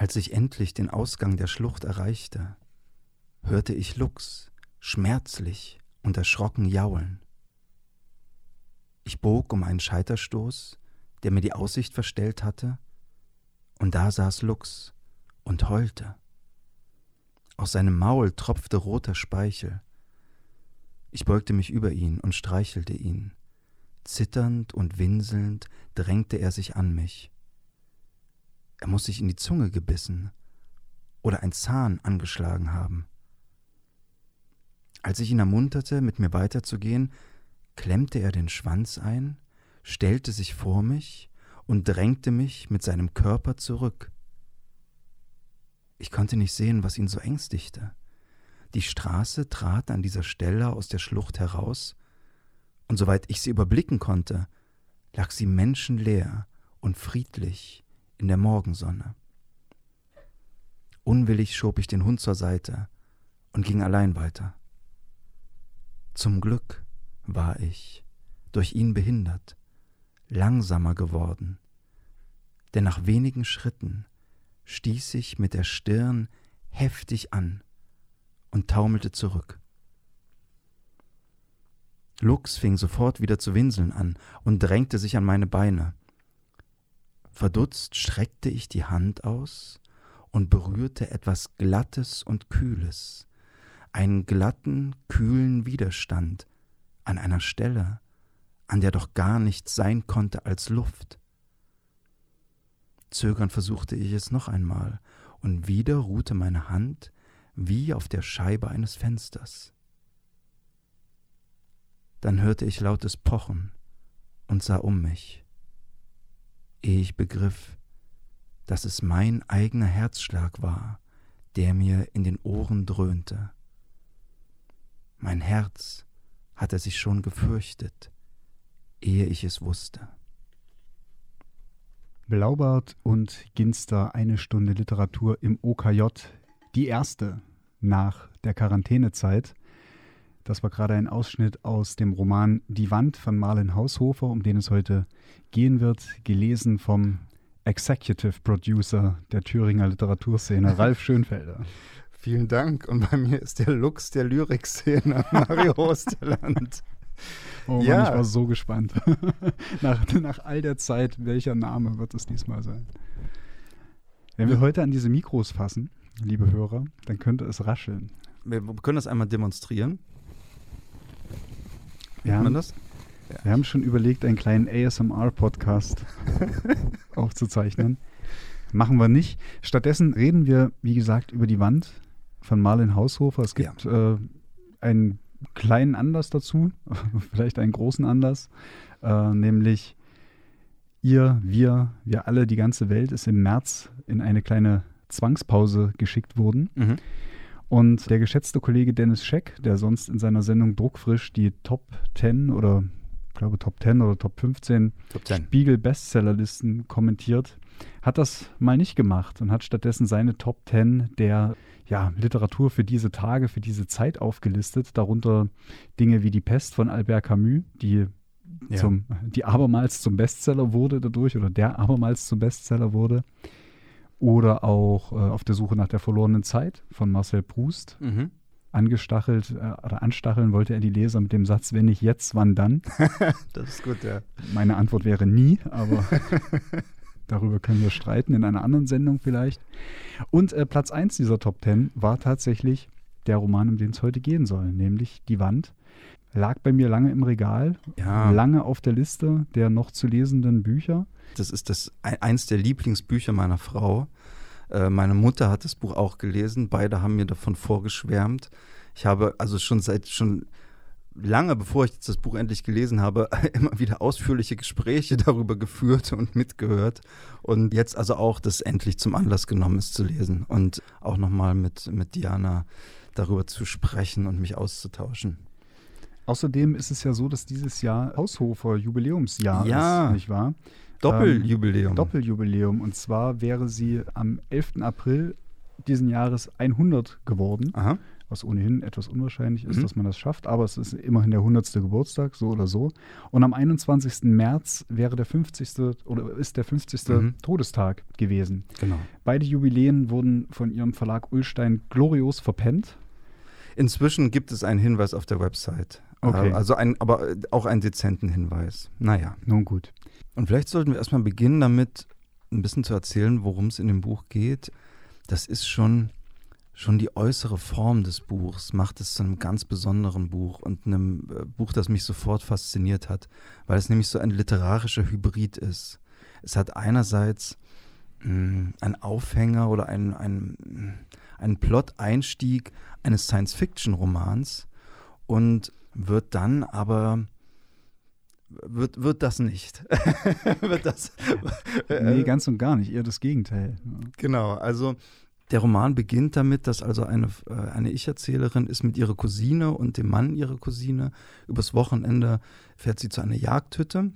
Als ich endlich den Ausgang der Schlucht erreichte, hörte ich Luchs schmerzlich und erschrocken jaulen. Ich bog um einen Scheiterstoß, der mir die Aussicht verstellt hatte, und da saß Luchs und heulte. Aus seinem Maul tropfte roter Speichel. Ich beugte mich über ihn und streichelte ihn. Zitternd und winselnd drängte er sich an mich. Er muss sich in die Zunge gebissen oder ein Zahn angeschlagen haben. Als ich ihn ermunterte, mit mir weiterzugehen, klemmte er den Schwanz ein, stellte sich vor mich und drängte mich mit seinem Körper zurück. Ich konnte nicht sehen, was ihn so ängstigte. Die Straße trat an dieser Stelle aus der Schlucht heraus, und soweit ich sie überblicken konnte, lag sie menschenleer und friedlich in der Morgensonne. Unwillig schob ich den Hund zur Seite und ging allein weiter. Zum Glück war ich, durch ihn behindert, langsamer geworden, denn nach wenigen Schritten stieß ich mit der Stirn heftig an und taumelte zurück. Luchs fing sofort wieder zu winseln an und drängte sich an meine Beine. Verdutzt streckte ich die Hand aus und berührte etwas Glattes und Kühles, einen glatten, kühlen Widerstand an einer Stelle, an der doch gar nichts sein konnte als Luft. Zögernd versuchte ich es noch einmal, und wieder ruhte meine Hand wie auf der Scheibe eines Fensters. Dann hörte ich lautes Pochen und sah um mich, ehe ich begriff, dass es mein eigener Herzschlag war, der mir in den Ohren dröhnte. Mein Herz hatte sich schon gefürchtet, ehe ich es wusste. Blaubart und Ginster, eine Stunde Literatur im OKJ, die erste nach der Quarantänezeit. Das war gerade ein Ausschnitt aus dem Roman Die Wand von Marlen Haushofer, um den es heute gehen wird, gelesen vom Executive Producer der Thüringer Literaturszene, Ralf Schönfelder. Vielen Dank. Und bei mir ist der Luchs der Lyrikszene, Mario Osterland. Oh Mann, ja. Ich war so gespannt. Nach all der Zeit, welcher Name wird es diesmal sein? Wenn wir heute an diese Mikros fassen, liebe Hörer, dann könnte es rascheln. Wir können das einmal demonstrieren. Wir haben schon überlegt, einen kleinen ASMR-Podcast aufzuzeichnen. Machen wir nicht. Stattdessen reden wir, wie gesagt, über Die Wand von Marlen Haushofer. Es gibt einen kleinen Anlass dazu, vielleicht einen großen Anlass, nämlich wir alle, die ganze Welt ist im März in eine kleine Zwangspause geschickt worden. Mhm. Und der geschätzte Kollege Dennis Scheck, der sonst in seiner Sendung Druckfrisch die Top 10 oder Top 15 Spiegel-Bestsellerlisten kommentiert, hat das mal nicht gemacht und hat stattdessen seine Top 10 der Literatur für diese Tage, für diese Zeit aufgelistet. Darunter Dinge wie Die Pest von Albert Camus, die abermals zum Bestseller wurde dadurch oder der abermals zum Bestseller wurde. Oder auch Auf der Suche nach der verlorenen Zeit von Marcel Proust. Mhm. Anstacheln wollte er die Leser mit dem Satz, wenn nicht jetzt, wann dann? Das ist gut, ja. Meine Antwort wäre nie, aber darüber können wir streiten, in einer anderen Sendung vielleicht. Und Platz 1 dieser Top 10 war tatsächlich der Roman, um den es heute gehen soll, nämlich Die Wand. Lag bei mir lange im Regal, lange auf der Liste der noch zu lesenden Bücher. Das ist eins der Lieblingsbücher meiner Frau. Meine Mutter hat das Buch auch gelesen. Beide haben mir davon vorgeschwärmt. Ich habe also schon lange, bevor ich jetzt das Buch endlich gelesen habe, immer wieder ausführliche Gespräche darüber geführt und mitgehört. Und jetzt also auch, das endlich zum Anlass genommen ist zu lesen und auch nochmal mit Diana darüber zu sprechen und mich auszutauschen. Außerdem ist es ja so, dass dieses Jahr Haushofer Jubiläumsjahr ist, nicht wahr? Doppeljubiläum. Doppeljubiläum. Und zwar wäre sie am 11. April diesen Jahres 100 geworden. Aha. was ohnehin etwas unwahrscheinlich ist, dass man das schafft. Aber es ist immerhin der 100. Geburtstag, so oder so. Und am 21. März wäre der 50. oder ist der 50. Todestag gewesen. Genau. Beide Jubiläen wurden von ihrem Verlag Ullstein glorios verpennt. Inzwischen gibt es einen Hinweis auf der Website. Okay. Also aber auch einen dezenten Hinweis. Naja. Nun gut. Und vielleicht sollten wir erstmal beginnen, damit ein bisschen zu erzählen, worum es in dem Buch geht. Das ist schon die äußere Form des Buchs, macht es zu einem ganz besonderen Buch und einem Buch, das mich sofort fasziniert hat, weil es nämlich so ein literarischer Hybrid ist. Es hat einerseits einen Aufhänger oder einen Plot-Einstieg eines Science-Fiction-Romans und wird dann aber wird das nicht. Nee, ganz und gar nicht, eher das Gegenteil. Genau, also der Roman beginnt damit, dass also eine Ich-Erzählerin ist mit ihrer Cousine und dem Mann ihrer Cousine. Übers Wochenende fährt sie zu einer Jagdhütte.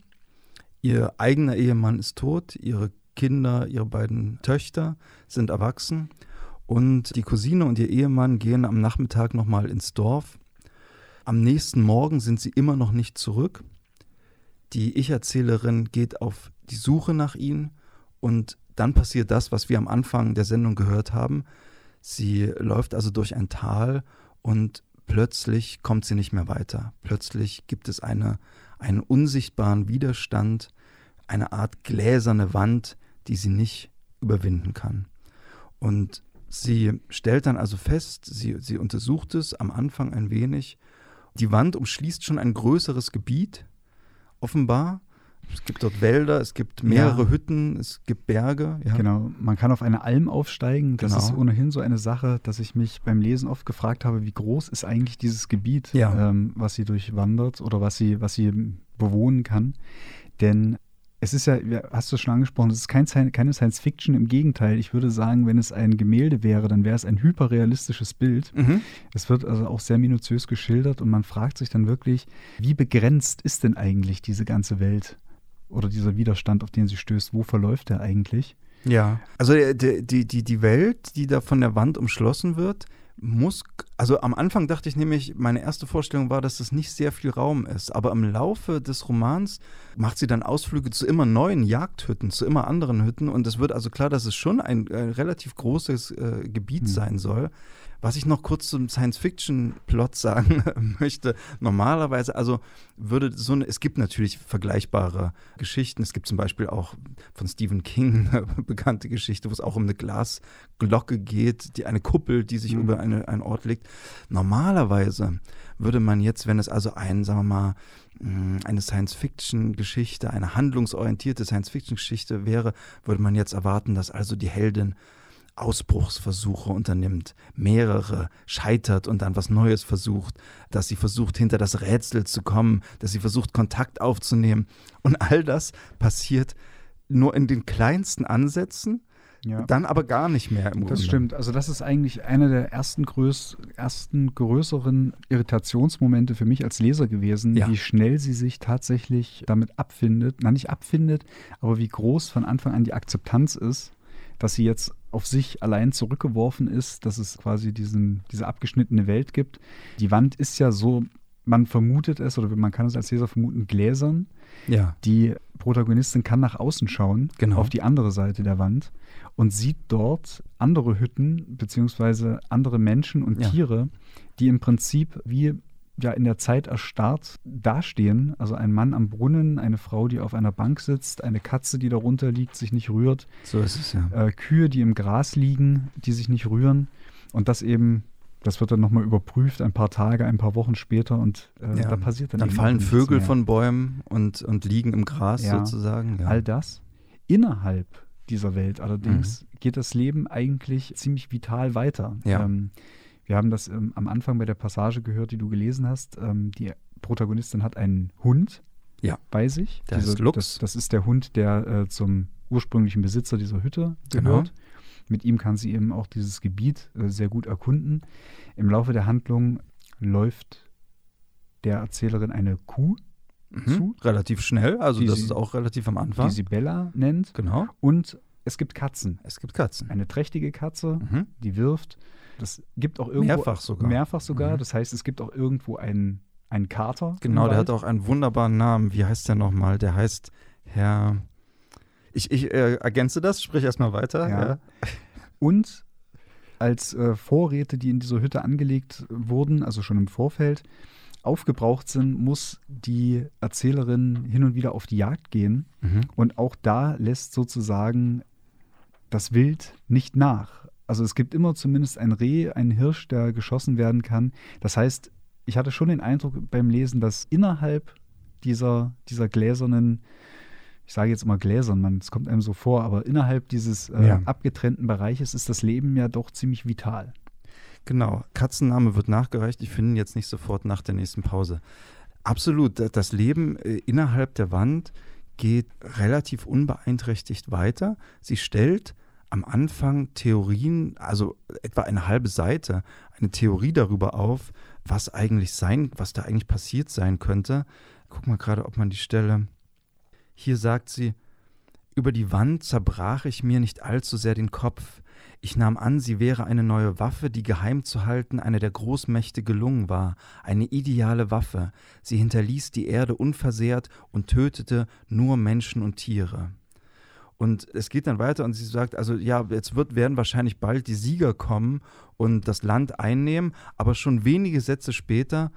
Ihr eigener Ehemann ist tot, ihre Kinder, ihre beiden Töchter sind erwachsen. Und die Cousine und ihr Ehemann gehen am Nachmittag nochmal ins Dorf. Am nächsten Morgen sind sie immer noch nicht zurück. Die Ich-Erzählerin geht auf die Suche nach ihnen und dann passiert das, was wir am Anfang der Sendung gehört haben. Sie läuft also durch ein Tal und plötzlich kommt sie nicht mehr weiter. Plötzlich gibt es einen unsichtbaren Widerstand, eine Art gläserne Wand, die sie nicht überwinden kann. Und sie stellt dann also fest, sie untersucht es am Anfang ein wenig. Die Wand umschließt schon ein größeres Gebiet, offenbar. Es gibt dort Wälder, es gibt mehrere Hütten, es gibt Berge. Ja. Genau, man kann auf eine Alm aufsteigen. Das ist ohnehin so eine Sache, dass ich mich beim Lesen oft gefragt habe, wie groß ist eigentlich dieses Gebiet, was sie durchwandert oder was sie bewohnen kann. Denn es ist ja, hast du schon angesprochen, es ist keine Science-Fiction, im Gegenteil. Ich würde sagen, wenn es ein Gemälde wäre, dann wäre es ein hyperrealistisches Bild. Es wird also auch sehr minutiös geschildert und man fragt sich dann wirklich, wie begrenzt ist denn eigentlich diese ganze Welt? Oder dieser Widerstand, auf den sie stößt, wo verläuft der eigentlich? Ja, also die Welt, die da von der Wand umschlossen wird, also am Anfang dachte ich nämlich, meine erste Vorstellung war, dass das nicht sehr viel Raum ist, aber im Laufe des Romans macht sie dann Ausflüge zu immer neuen Jagdhütten, zu immer anderen Hütten und es wird also klar, dass es schon ein relativ großes Gebiet sein soll. Was ich noch kurz zum Science-Fiction-Plot sagen möchte, normalerweise, also es gibt natürlich vergleichbare Geschichten. Es gibt zum Beispiel auch von Stephen King eine bekannte Geschichte, wo es auch um eine Glasglocke geht, eine Kuppel, die sich über einen Ort legt. Normalerweise würde man jetzt, wenn es also eine Science-Fiction-Geschichte, eine handlungsorientierte Science-Fiction-Geschichte wäre, würde man jetzt erwarten, dass also die Heldin Ausbruchsversuche unternimmt, mehrere scheitert und dann was Neues versucht, dass sie versucht, hinter das Rätsel zu kommen, dass sie versucht, Kontakt aufzunehmen. Und all das passiert nur in den kleinsten Ansätzen, dann aber gar nicht mehr im Grunde. Das stimmt. Also das ist eigentlich einer der ersten größeren Irritationsmomente für mich als Leser gewesen, wie schnell sie sich tatsächlich damit abfindet, nicht abfindet, aber wie groß von Anfang an die Akzeptanz ist, dass sie jetzt auf sich allein zurückgeworfen ist, dass es quasi diese abgeschnittene Welt gibt. Die Wand ist ja so, man vermutet es, oder man kann es als Leser vermuten, gläsern. Ja. Die Protagonistin kann nach außen schauen, auf die andere Seite der Wand und sieht dort andere Hütten beziehungsweise andere Menschen und Tiere, die im Prinzip wie in der Zeit erstarrt dastehen. Also ein Mann am Brunnen, eine Frau, die auf einer Bank sitzt, eine Katze, die darunter liegt, sich nicht rührt. So ist es, Kühe, die im Gras liegen, die sich nicht rühren. Und das wird dann nochmal überprüft, ein paar Tage, ein paar Wochen später. Und da passiert dann nichts. Dann fallen Vögel von Bäumen und liegen im Gras sozusagen. Ja. All das innerhalb dieser Welt allerdings geht das Leben eigentlich ziemlich vital weiter. Ja. Wir haben das am Anfang bei der Passage gehört, die du gelesen hast. Die Protagonistin hat einen Hund bei sich. Das ist Luchs. Das ist der Hund, der zum ursprünglichen Besitzer dieser Hütte gehört. Genau. Mit ihm kann sie eben auch dieses Gebiet sehr gut erkunden. Im Laufe der Handlung läuft der Erzählerin eine Kuh zu. Relativ schnell, also das ist auch relativ am Anfang. Die sie Bella nennt. Genau. Und Es gibt Katzen. Es gibt Katzen. Eine trächtige Katze, die wirft. Das gibt auch irgendwo. Mehrfach sogar. Mehrfach sogar. Mhm. Das heißt, es gibt auch irgendwo einen Kater. Genau, der hat auch einen wunderbaren Namen. Wie heißt der nochmal? Der heißt Herr. Ich ergänze das, sprich erstmal weiter. Ja. Ja. Und als Vorräte, die in dieser Hütte angelegt wurden, also schon im Vorfeld, aufgebraucht sind, muss die Erzählerin hin und wieder auf die Jagd gehen. Mhm. Und auch da lässt sozusagen das Wild nicht nach. Also es gibt immer zumindest ein Reh, einen Hirsch, der geschossen werden kann. Das heißt, ich hatte schon den Eindruck beim Lesen, dass innerhalb dieser gläsernen, ich sage jetzt immer gläsern, es kommt einem so vor, aber innerhalb dieses abgetrennten Bereiches ist das Leben ja doch ziemlich vital. Genau, Katzenname wird nachgereicht, ich finde ihn jetzt nicht sofort nach der nächsten Pause. Absolut, das Leben innerhalb der Wand geht relativ unbeeinträchtigt weiter. Sie stellt am Anfang Theorien, also etwa eine halbe Seite, eine Theorie darüber auf, was da eigentlich passiert sein könnte. Guck mal gerade, ob man die Stelle. Hier sagt sie: Über die Wand zerbrach ich mir nicht allzu sehr den Kopf. Ich nahm an, sie wäre eine neue Waffe, die geheim zu halten einer der Großmächte gelungen war. Eine ideale Waffe. Sie hinterließ die Erde unversehrt und tötete nur Menschen und Tiere. Und es geht dann weiter und sie sagt, also ja, jetzt werden wahrscheinlich bald die Sieger kommen und das Land einnehmen. Aber schon wenige Sätze später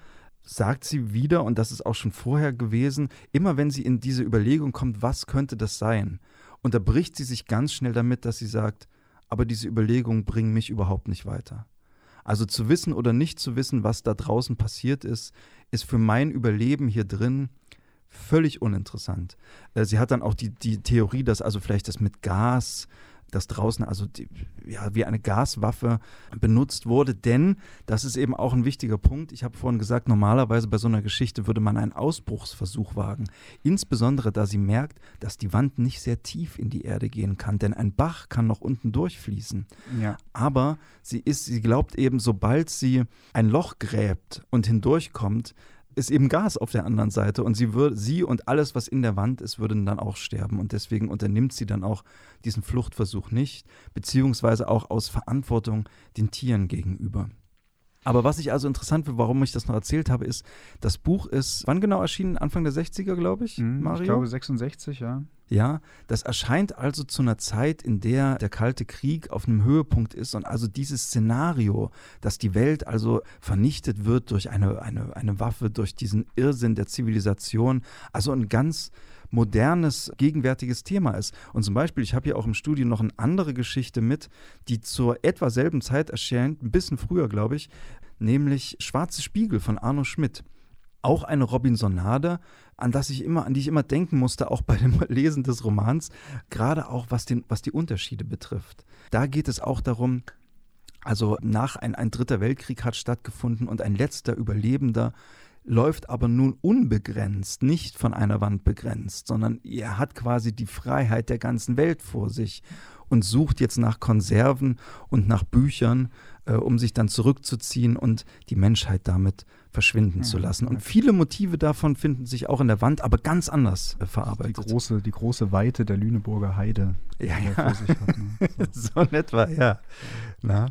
sagt sie wieder, und das ist auch schon vorher gewesen, immer wenn sie in diese Überlegung kommt, was könnte das sein? Unterbricht sie sich ganz schnell damit, dass sie sagt, aber diese Überlegungen bringen mich überhaupt nicht weiter. Also zu wissen oder nicht zu wissen, was da draußen passiert ist, ist für mein Überleben hier drin völlig uninteressant. Sie hat dann auch die Theorie, dass also vielleicht das mit Gas, das draußen also wie eine Gaswaffe benutzt wurde, denn das ist eben auch ein wichtiger Punkt. Ich habe vorhin gesagt, normalerweise bei so einer Geschichte würde man einen Ausbruchsversuch wagen. Insbesondere, da sie merkt, dass die Wand nicht sehr tief in die Erde gehen kann, denn ein Bach kann noch unten durchfließen. Ja. Aber sie glaubt eben, sobald sie ein Loch gräbt und hindurchkommt, ist eben Gas auf der anderen Seite und sie und alles, was in der Wand ist, würden dann auch sterben und deswegen unternimmt sie dann auch diesen Fluchtversuch nicht, beziehungsweise auch aus Verantwortung den Tieren gegenüber. Aber was ich also interessant finde, warum ich das noch erzählt habe, ist, das Buch ist, wann genau erschienen? Anfang der 60er, glaube ich, Mario? Ich glaube 66, ja. Ja, das erscheint also zu einer Zeit, in der der Kalte Krieg auf einem Höhepunkt ist und also dieses Szenario, dass die Welt also vernichtet wird durch eine Waffe, durch diesen Irrsinn der Zivilisation, also ein ganz modernes, gegenwärtiges Thema ist. Und zum Beispiel, ich habe hier auch im Studio noch eine andere Geschichte mit, die zur etwa selben Zeit erscheint, ein bisschen früher, glaube ich, nämlich Schwarze Spiegel von Arno Schmidt. Auch eine Robinsonade, an die ich immer denken musste, auch bei dem Lesen des Romans, gerade auch was die Unterschiede betrifft. Da geht es auch darum, also ein dritter Weltkrieg hat stattgefunden und ein letzter Überlebender läuft aber nun unbegrenzt, nicht von einer Wand begrenzt, sondern er hat quasi die Freiheit der ganzen Welt vor sich und sucht jetzt nach Konserven und nach Büchern, um sich dann zurückzuziehen und die Menschheit damit verschwinden zu lassen. Und viele Motive davon finden sich auch in der Wand, aber ganz anders verarbeitet. Die große Weite der Lüneburger Heide. Ja. So in etwa, ja. Na?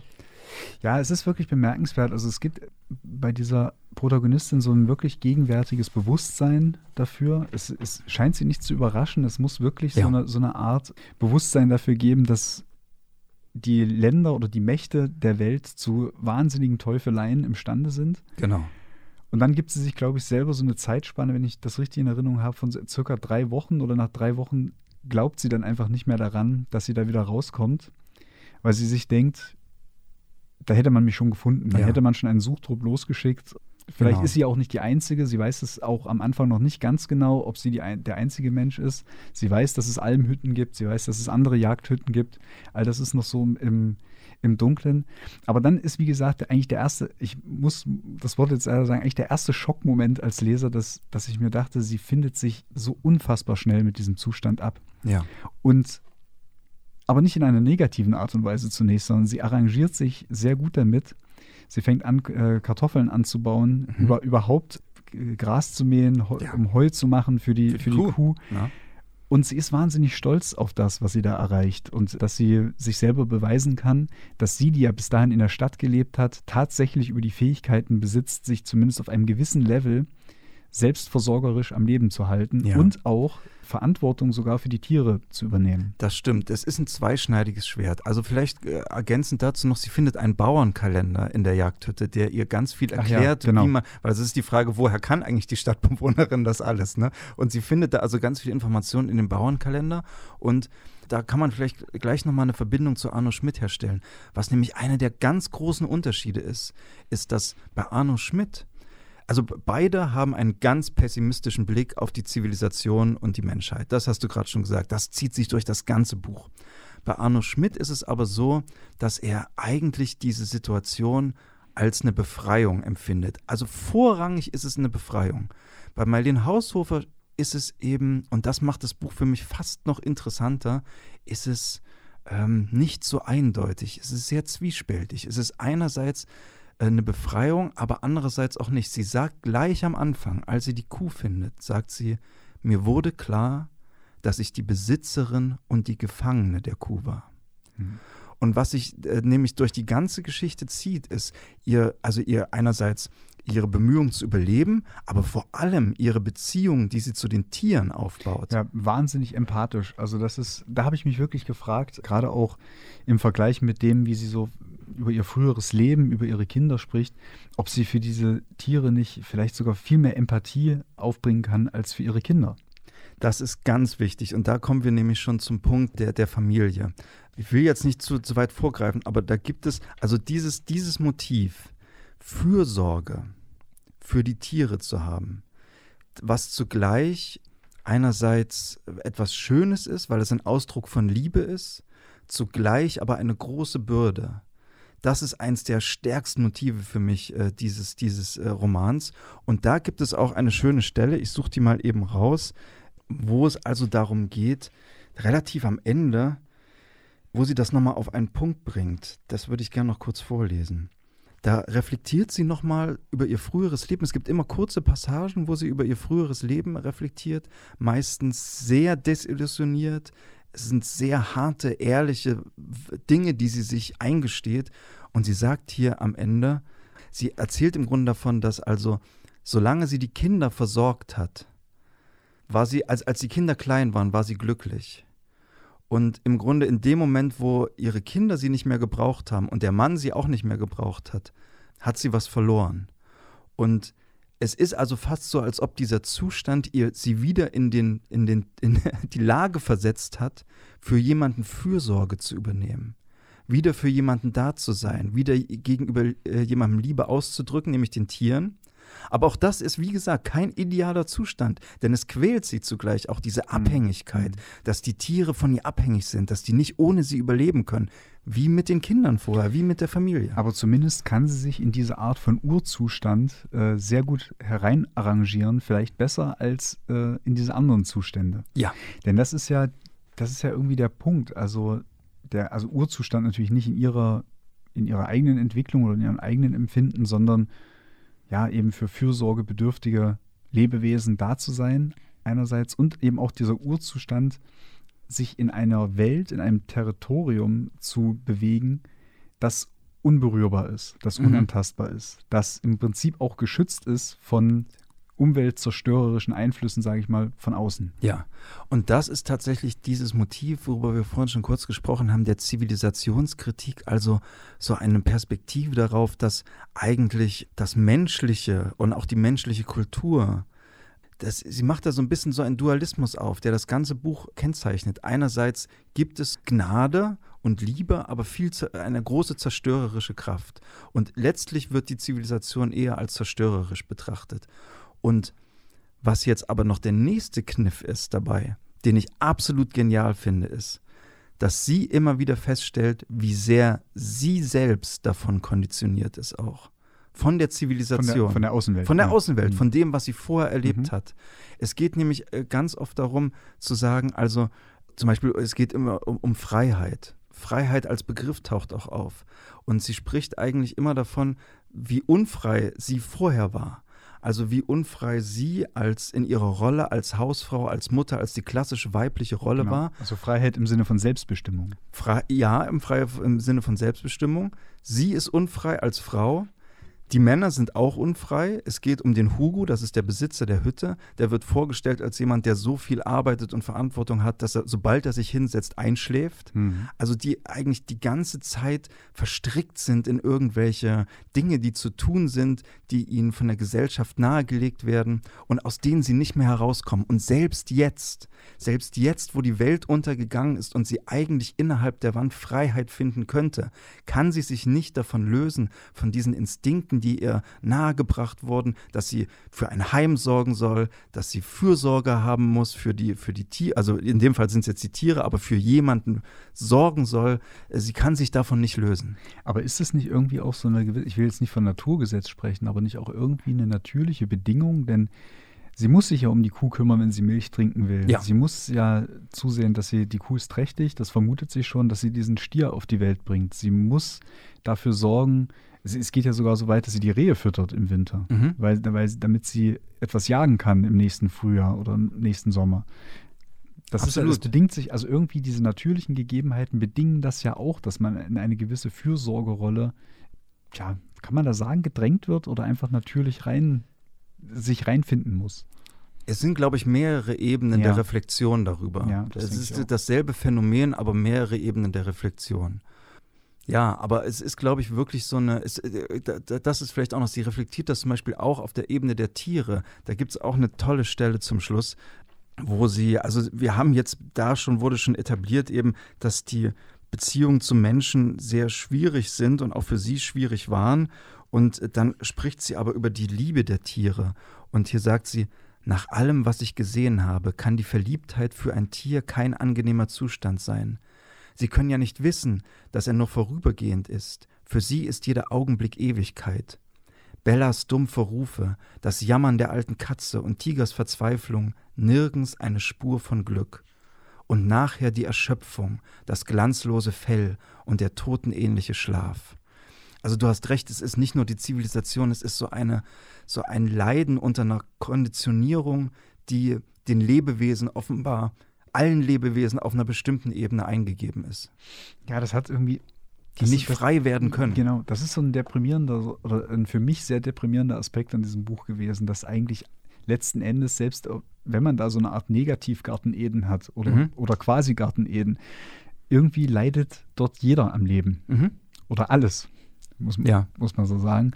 Ja, es ist wirklich bemerkenswert. Also es gibt bei dieser Protagonistin so ein wirklich gegenwärtiges Bewusstsein dafür. Es scheint sie nicht zu überraschen. Es muss wirklich so eine Art Bewusstsein dafür geben, dass die Länder oder die Mächte der Welt zu wahnsinnigen Teufeleien imstande sind. Genau. Und dann gibt sie sich, glaube ich, selber so eine Zeitspanne, wenn ich das richtig in Erinnerung habe, von circa 3 Wochen oder nach 3 Wochen glaubt sie dann einfach nicht mehr daran, dass sie da wieder rauskommt, weil sie sich denkt, da hätte man mich schon gefunden. Dann hätte man schon einen Suchtrupp losgeschickt. Vielleicht ist sie auch nicht die Einzige. Sie weiß es auch am Anfang noch nicht ganz genau, ob sie der einzige Mensch ist. Sie weiß, dass es Almhütten gibt. Sie weiß, dass es andere Jagdhütten gibt. All das ist noch so im Dunkeln. Aber dann ist, wie gesagt, eigentlich der erste, ich muss das Wort jetzt leider sagen, eigentlich der erste Schockmoment als Leser, dass ich mir dachte, sie findet sich so unfassbar schnell mit diesem Zustand ab. Ja. Aber nicht in einer negativen Art und Weise zunächst, sondern sie arrangiert sich sehr gut damit. Sie fängt an, Kartoffeln anzubauen, überhaupt Gras zu mähen, um Heu zu machen für die Kuh. Und sie ist wahnsinnig stolz auf das, was sie da erreicht und dass sie sich selber beweisen kann, dass sie, die ja bis dahin in der Stadt gelebt hat, tatsächlich über die Fähigkeiten besitzt, sich zumindest auf einem gewissen Level selbstversorgerisch am Leben zu halten und auch Verantwortung sogar für die Tiere zu übernehmen. Das stimmt, es ist ein zweischneidiges Schwert. Also vielleicht ergänzend dazu noch, sie findet einen Bauernkalender in der Jagdhütte, der ihr ganz viel erklärt, wie man, weil es ist die Frage, woher kann eigentlich die Stadtbewohnerin das alles, ne? Und sie findet da also ganz viel Informationen in dem Bauernkalender und da kann man vielleicht gleich nochmal eine Verbindung zu Arno Schmidt herstellen. Was nämlich einer der ganz großen Unterschiede ist, ist, dass bei Arno Schmidt, also beide haben einen ganz pessimistischen Blick auf die Zivilisation und die Menschheit. Das hast du gerade schon gesagt. Das zieht sich durch das ganze Buch. Bei Arno Schmidt ist es aber so, dass er eigentlich diese Situation als eine Befreiung empfindet. Also vorrangig ist es eine Befreiung. Bei Marlen Haushofer ist es eben, und das macht das Buch für mich fast noch interessanter, ist es nicht so eindeutig. Es ist sehr zwiespältig. Es ist einerseits eine Befreiung, aber andererseits auch nicht. Sie sagt gleich am Anfang, als sie die Kuh findet, sagt sie, mir wurde klar, dass ich die Besitzerin und die Gefangene der Kuh war. Mhm. Und was sich nämlich durch die ganze Geschichte zieht, ist ihr einerseits ihre Bemühungen zu überleben, aber vor allem ihre Beziehung, die sie zu den Tieren aufbaut. Ja, wahnsinnig empathisch. Also da habe ich mich wirklich gefragt, gerade auch im Vergleich mit dem, wie sie so über ihr früheres Leben, über ihre Kinder spricht, ob sie für diese Tiere nicht vielleicht sogar viel mehr Empathie aufbringen kann als für ihre Kinder. Das ist ganz wichtig und da kommen wir nämlich schon zum Punkt der Familie. Ich will jetzt nicht zu weit vorgreifen, aber da gibt es also dieses Motiv, Fürsorge für die Tiere zu haben, was zugleich einerseits etwas Schönes ist, weil es ein Ausdruck von Liebe ist, zugleich aber eine große Bürde. Das ist eins der stärksten Motive für mich dieses Romans. Und da gibt es auch eine schöne Stelle, ich suche die mal eben raus, wo es also darum geht, relativ am Ende, wo sie das nochmal auf einen Punkt bringt. Das würde ich gerne noch kurz vorlesen. Da reflektiert sie nochmal über ihr früheres Leben. Es gibt immer kurze Passagen, wo sie über ihr früheres Leben reflektiert, meistens sehr desillusioniert. Es sind sehr harte, ehrliche Dinge, die sie sich eingesteht. Und sie sagt hier am Ende, sie erzählt im Grunde davon, dass also, solange sie die Kinder versorgt hat, war sie, als die Kinder klein waren, war sie glücklich. Und im Grunde in dem Moment, wo ihre Kinder sie nicht mehr gebraucht haben und der Mann sie auch nicht mehr gebraucht hat, hat sie was verloren. Und es ist also fast so, als ob dieser Zustand sie wieder in die Lage versetzt hat, für jemanden Fürsorge zu übernehmen, wieder für jemanden da zu sein, wieder gegenüber jemandem Liebe auszudrücken, nämlich den Tieren. Aber auch das ist, wie gesagt, kein idealer Zustand, denn es quält sie zugleich auch diese Abhängigkeit, dass die Tiere von ihr abhängig sind, dass die nicht ohne sie überleben können, wie mit den Kindern vorher, wie mit der Familie. Aber zumindest kann sie sich in diese Art von Urzustand sehr gut hereinarrangieren, vielleicht besser als in diese anderen Zustände. Ja. Denn das ist ja irgendwie der Punkt, also Urzustand natürlich nicht in ihrer eigenen Entwicklung oder in ihrem eigenen Empfinden, sondern ja, eben für fürsorgebedürftige Lebewesen da zu sein, einerseits, und eben auch dieser Urzustand, sich in einer Welt, in einem Territorium zu bewegen, das unberührbar ist, das unantastbar ist, das im Prinzip auch geschützt ist von umweltzerstörerischen Einflüssen, sage ich mal, von außen. Ja, und das ist tatsächlich dieses Motiv, worüber wir vorhin schon kurz gesprochen haben, der Zivilisationskritik, also so eine Perspektive darauf, dass eigentlich das Menschliche und auch die menschliche Kultur, sie macht da so ein bisschen so einen Dualismus auf, der das ganze Buch kennzeichnet. Einerseits gibt es Gnade und Liebe, aber eine große zerstörerische Kraft. Und letztlich wird die Zivilisation eher als zerstörerisch betrachtet. Und was jetzt aber noch der nächste Kniff ist dabei, den ich absolut genial finde, ist, dass sie immer wieder feststellt, wie sehr sie selbst davon konditioniert ist auch. Von der Zivilisation. Von der Außenwelt. Von der Außenwelt, von dem, was sie vorher erlebt hat. Es geht nämlich ganz oft darum zu sagen, also zum Beispiel, es geht immer um Freiheit. Freiheit als Begriff taucht auch auf. Und sie spricht eigentlich immer davon, wie unfrei sie vorher war. Also wie unfrei sie als in ihrer Rolle als Hausfrau, als Mutter, als die klassische weibliche Rolle genau. war. Also Freiheit im Sinne von Selbstbestimmung. Im Sinne von Selbstbestimmung. Sie ist unfrei als Frau. Die Männer sind auch unfrei. Es geht um den Hugo, das ist der Besitzer der Hütte. Der wird vorgestellt als jemand, der so viel arbeitet und Verantwortung hat, dass er, sobald er sich hinsetzt, einschläft. Mhm. Also die eigentlich die ganze Zeit verstrickt sind in irgendwelche Dinge, die zu tun sind, die ihnen von der Gesellschaft nahegelegt werden und aus denen sie nicht mehr herauskommen. Und selbst jetzt, wo die Welt untergegangen ist und sie eigentlich innerhalb der Wand Freiheit finden könnte, kann sie sich nicht davon lösen, von diesen Instinkten, die ihr nahegebracht wurden, dass sie für ein Heim sorgen soll, dass sie Fürsorge haben muss für die Tiere, also in dem Fall sind es jetzt die Tiere, aber für jemanden sorgen soll. Sie kann sich davon nicht lösen. Aber ist das nicht irgendwie auch so eine gewisse, ich will jetzt nicht von Naturgesetz sprechen, aber nicht auch irgendwie eine natürliche Bedingung, denn sie muss sich ja um die Kuh kümmern, wenn sie Milch trinken will. Ja. Sie muss ja zusehen, dass sie, die Kuh ist trächtig, das vermutet sie schon, dass sie diesen Stier auf die Welt bringt. Sie muss dafür sorgen, es geht ja sogar so weit, dass sie die Rehe füttert im Winter, mhm. weil, damit sie etwas jagen kann im nächsten Frühjahr oder im nächsten Sommer. Das Absolut. Ist, das bedingt sich, also irgendwie diese natürlichen Gegebenheiten bedingen das ja auch, dass man in eine gewisse Fürsorgerolle, tja, kann man da sagen, gedrängt wird oder einfach natürlich sich reinfinden muss. Es sind, glaube ich, mehrere Ebenen der Reflexion darüber. Ja, es ist dasselbe Phänomen, aber mehrere Ebenen der Reflexion. Ja, aber es ist, glaube ich, wirklich so eine, das ist vielleicht auch noch, sie reflektiert das zum Beispiel auch auf der Ebene der Tiere. Da gibt es auch eine tolle Stelle zum Schluss, wo sie, also wir haben jetzt, wurde schon etabliert eben, dass die Beziehungen zu Menschen sehr schwierig sind und auch für sie schwierig waren. Und dann spricht sie aber über die Liebe der Tiere. Und hier sagt sie: Nach allem, was ich gesehen habe, kann die Verliebtheit für ein Tier kein angenehmer Zustand sein. Sie können ja nicht wissen, dass er nur vorübergehend ist. Für sie ist jeder Augenblick Ewigkeit. Bellas dumpfe Rufe, das Jammern der alten Katze und Tigers Verzweiflung, nirgends eine Spur von Glück. Und nachher die Erschöpfung, das glanzlose Fell und der totenähnliche Schlaf. Also du hast recht, es ist nicht nur die Zivilisation, es ist so ein Leiden unter einer Konditionierung, die den Lebewesen offenbar allen Lebewesen auf einer bestimmten Ebene eingegeben ist. Ja, das hat irgendwie... Die nicht frei werden können. Genau, das ist so ein deprimierender oder ein für mich sehr deprimierender Aspekt an diesem Buch gewesen, dass eigentlich letzten Endes, selbst wenn man da so eine Art Negativgarten-Eden hat oder quasi Garten-Eden, irgendwie leidet dort jeder am Leben. Mhm. Oder alles, muss man so sagen.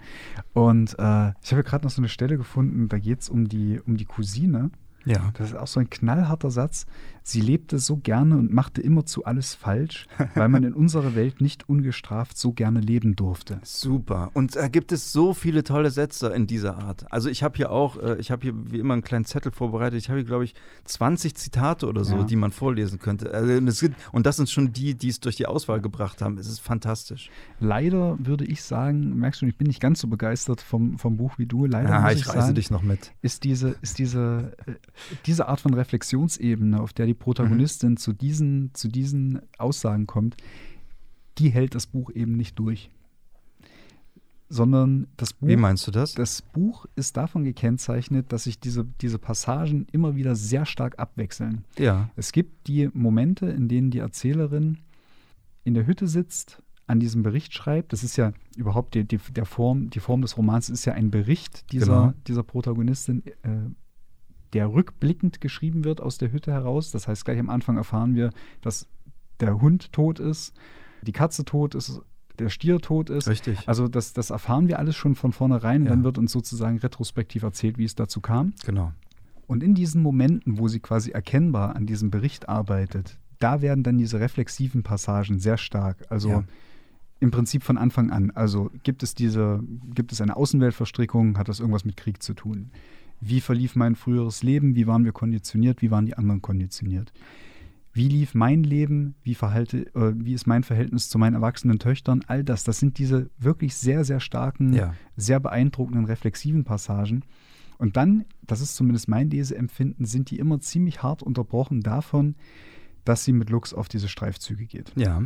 Und ich habe gerade noch so eine Stelle gefunden, da geht es um die Cousine. Ja. Das ist auch so ein knallharter Satz. Sie lebte so gerne und machte immerzu alles falsch, weil man in unserer Welt nicht ungestraft so gerne leben durfte. Super. Und da gibt es so viele tolle Sätze in dieser Art. Also ich habe hier auch, wie immer einen kleinen Zettel vorbereitet. Ich habe hier, glaube ich, 20 Zitate oder so, die man vorlesen könnte. Also und das sind schon die, die es durch die Auswahl gebracht haben. Es ist fantastisch. Leider würde ich sagen, merkst du, ich bin nicht ganz so begeistert vom Buch wie du. Leider muss ich reise sagen, dich noch mit. Diese Art von Reflexionsebene, auf der die Protagonistin zu diesen Aussagen kommt, die hält das Buch eben nicht durch. Sondern das Buch. Wie meinst du das? Das Buch ist davon gekennzeichnet, dass sich diese Passagen immer wieder sehr stark abwechseln. Ja. Es gibt die Momente, in denen die Erzählerin in der Hütte sitzt, an diesem Bericht schreibt. Das ist ja überhaupt die Form des Romans ist ja ein Bericht dieser Protagonistin, der rückblickend geschrieben wird aus der Hütte heraus. Das heißt, gleich am Anfang erfahren wir, dass der Hund tot ist, die Katze tot ist, der Stier tot ist. Richtig. Also das erfahren wir alles schon von vornherein. Ja. Dann wird uns sozusagen retrospektiv erzählt, wie es dazu kam. Genau. Und in diesen Momenten, wo sie quasi erkennbar an diesem Bericht arbeitet, da werden dann diese reflexiven Passagen sehr stark. Also im Prinzip von Anfang an. Also gibt es eine Außenweltverstrickung? Hat das irgendwas mit Krieg zu tun? Wie verlief mein früheres Leben? Wie waren wir konditioniert? Wie waren die anderen konditioniert? Wie lief mein Leben? Wie ist mein Verhältnis zu meinen erwachsenen Töchtern? All das, das sind diese wirklich sehr, sehr starken, sehr beeindruckenden, reflexiven Passagen. Und dann, das ist zumindest mein Leseempfinden, sind die immer ziemlich hart unterbrochen davon, dass sie mit Luchs auf diese Streifzüge geht. Ja.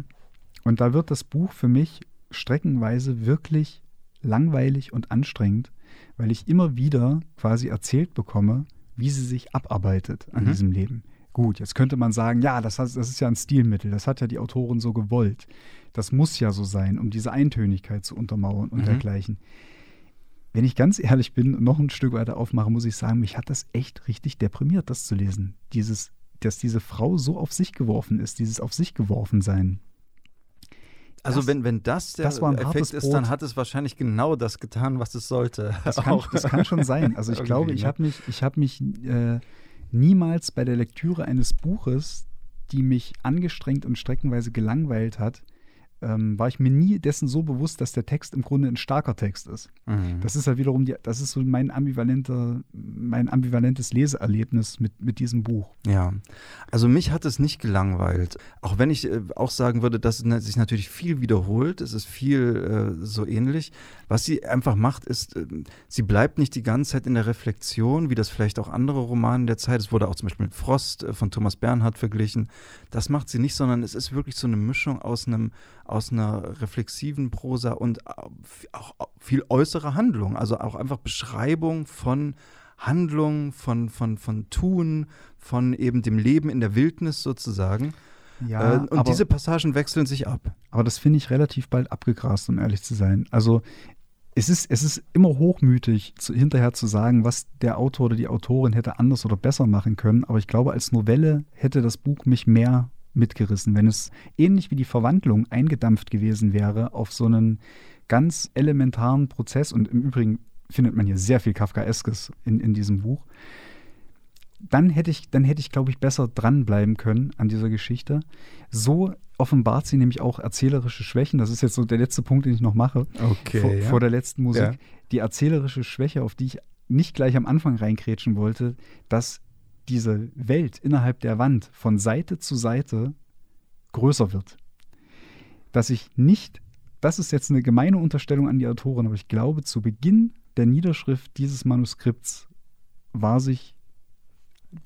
Und da wird das Buch für mich streckenweise wirklich langweilig und anstrengend, weil ich immer wieder quasi erzählt bekomme, wie sie sich abarbeitet an diesem Leben. Gut, jetzt könnte man sagen, ja, das ist ja ein Stilmittel, das hat ja die Autorin so gewollt. Das muss ja so sein, um diese Eintönigkeit zu untermauern und dergleichen. Wenn ich ganz ehrlich bin und noch ein Stück weiter aufmache, muss ich sagen, mich hat das echt richtig deprimiert, das zu lesen. Dass diese Frau so auf sich geworfen ist, dieses auf sich geworfen sein. Also wenn das der Effekt ist, dann hat es wahrscheinlich genau das getan, was es sollte. Das kann schon sein. Also ich glaube, ich habe mich niemals bei der Lektüre eines Buches, die mich angestrengt und streckenweise gelangweilt hat, war ich mir nie dessen so bewusst, dass der Text im Grunde ein starker Text ist. Das ist halt wiederum, das ist so mein ambivalentes Leseerlebnis mit diesem Buch. Ja, also mich hat es nicht gelangweilt. Auch wenn ich auch sagen würde, dass es sich natürlich viel wiederholt, es ist viel so ähnlich. Was sie einfach macht, ist, sie bleibt nicht die ganze Zeit in der Reflexion, wie das vielleicht auch andere Romane der Zeit, es wurde auch zum Beispiel mit Frost von Thomas Bernhard verglichen. Das macht sie nicht, sondern es ist wirklich so eine Mischung aus einer reflexiven Prosa und auch viel äußere Handlung, also auch einfach Beschreibung von Handlung, von Tun, von eben dem Leben in der Wildnis sozusagen. Ja, und diese Passagen wechseln sich ab. Aber das finde ich relativ bald abgegrast, um ehrlich zu sein. Also es ist immer hochmütig, hinterher zu sagen, was der Autor oder die Autorin hätte anders oder besser machen können. Aber ich glaube, als Novelle hätte das Buch mich mehr mitgerissen, wenn es ähnlich wie die Verwandlung eingedampft gewesen wäre auf so einen ganz elementaren Prozess, und im Übrigen findet man hier sehr viel Kafkaeskes in diesem Buch, dann hätte ich, glaube ich, besser dranbleiben können an dieser Geschichte. So offenbart sie nämlich auch erzählerische Schwächen, das ist jetzt so der letzte Punkt, den ich noch mache, vor der letzten Musik, die erzählerische Schwäche, auf die ich nicht gleich am Anfang reingrätschen wollte, dass diese Welt innerhalb der Wand von Seite zu Seite größer wird. Dass ich nicht, das ist jetzt eine gemeine Unterstellung an die Autorin, aber ich glaube, zu Beginn der Niederschrift dieses Manuskripts war sich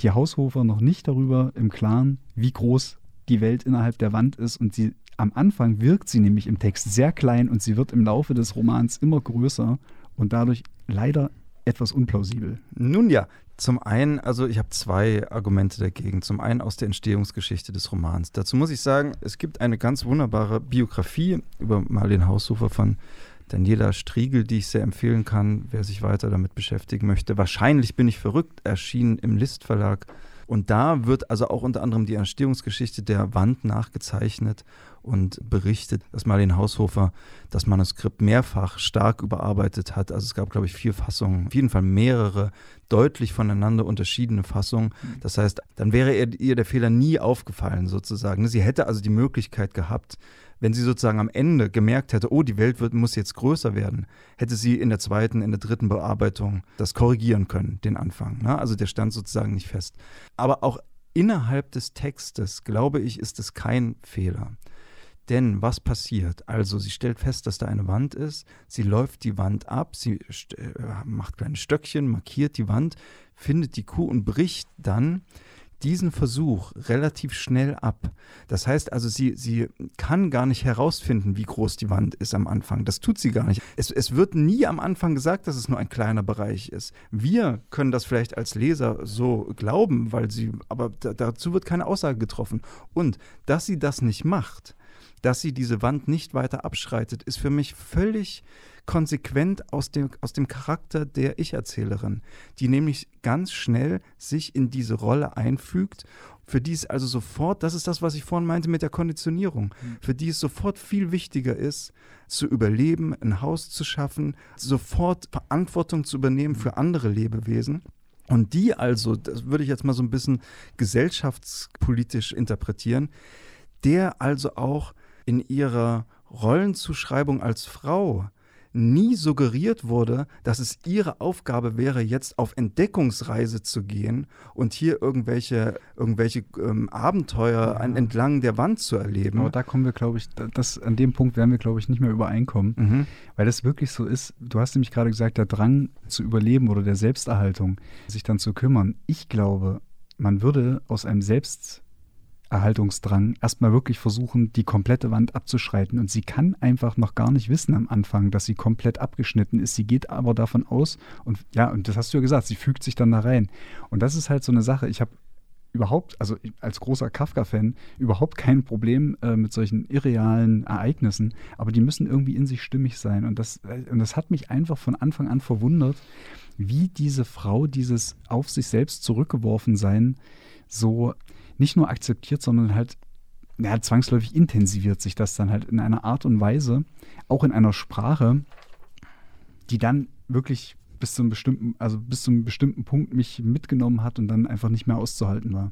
die Haushofer noch nicht darüber im Klaren, wie groß die Welt innerhalb der Wand ist, und sie, am Anfang wirkt sie nämlich im Text sehr klein und sie wird im Laufe des Romans immer größer und dadurch leider etwas unplausibel. Nun ja, zum einen, also ich habe zwei Argumente dagegen. Zum einen aus der Entstehungsgeschichte des Romans. Dazu muss ich sagen, es gibt eine ganz wunderbare Biografie über Marlen Haushofer von Daniela Striegel, die ich sehr empfehlen kann, wer sich weiter damit beschäftigen möchte. Wahrscheinlich bin ich verrückt, erschienen im List Verlag. Und da wird also auch unter anderem die Entstehungsgeschichte der Wand nachgezeichnet und berichtet, dass Marlen Haushofer das Manuskript mehrfach stark überarbeitet hat. Also es gab, glaube ich, 4 Fassungen, auf jeden Fall mehrere deutlich voneinander unterschiedene Fassungen. Das heißt, dann wäre ihr der Fehler nie aufgefallen sozusagen. Sie hätte also die Möglichkeit gehabt, wenn sie sozusagen am Ende gemerkt hätte, oh, die Welt muss jetzt größer werden, hätte sie in der zweiten, in der dritten Bearbeitung das korrigieren können, den Anfang. Ne? Also der stand sozusagen nicht fest. Aber auch innerhalb des Textes, glaube ich, ist es kein Fehler. Denn was passiert? Also sie stellt fest, dass da eine Wand ist, sie läuft die Wand ab, sie macht kleine Stöckchen, markiert die Wand, findet die Kuh und bricht dann diesen Versuch relativ schnell ab. Das heißt also, sie kann gar nicht herausfinden, wie groß die Wand ist am Anfang. Das tut sie gar nicht. Es wird nie am Anfang gesagt, dass es nur ein kleiner Bereich ist. Wir können das vielleicht als Leser so glauben, dazu wird keine Aussage getroffen. Und dass sie das nicht macht, dass sie diese Wand nicht weiter abschreitet, ist für mich völlig konsequent aus dem Charakter der Ich-Erzählerin, die nämlich ganz schnell sich in diese Rolle einfügt, für die es also sofort, das ist das, was ich vorhin meinte mit der Konditionierung, für die es sofort viel wichtiger ist, zu überleben, ein Haus zu schaffen, sofort Verantwortung zu übernehmen für andere Lebewesen. Und die also, das würde ich jetzt mal so ein bisschen gesellschaftspolitisch interpretieren, der also auch in ihrer Rollenzuschreibung als Frau nie suggeriert wurde, dass es ihre Aufgabe wäre, jetzt auf Entdeckungsreise zu gehen und hier irgendwelche Abenteuer entlang der Wand zu erleben. Aber da kommen wir, glaube ich, an dem Punkt werden wir, glaube ich, nicht mehr übereinkommen, weil das wirklich so ist. Du hast nämlich gerade gesagt, der Drang zu überleben oder der Selbsterhaltung, sich dann zu kümmern. Ich glaube, man würde aus einem Selbst Selbsterhaltungsdrang erstmal wirklich versuchen, die komplette Wand abzuschreiten. Und sie kann einfach noch gar nicht wissen am Anfang, dass sie komplett abgeschnitten ist. Sie geht aber davon aus und ja, und das hast du ja gesagt, sie fügt sich dann da rein. Und das ist halt so eine Sache. Ich habe überhaupt, also als großer Kafka-Fan, überhaupt kein Problem mit solchen irrealen Ereignissen, aber die müssen irgendwie in sich stimmig sein. Und das hat mich einfach von Anfang an verwundert, wie diese Frau dieses auf sich selbst zurückgeworfen sein so nicht nur akzeptiert, sondern halt ja, zwangsläufig intensiviert sich das dann halt in einer Art und Weise, auch in einer Sprache, die dann wirklich bis zu einem bestimmten Punkt mich mitgenommen hat und dann einfach nicht mehr auszuhalten war.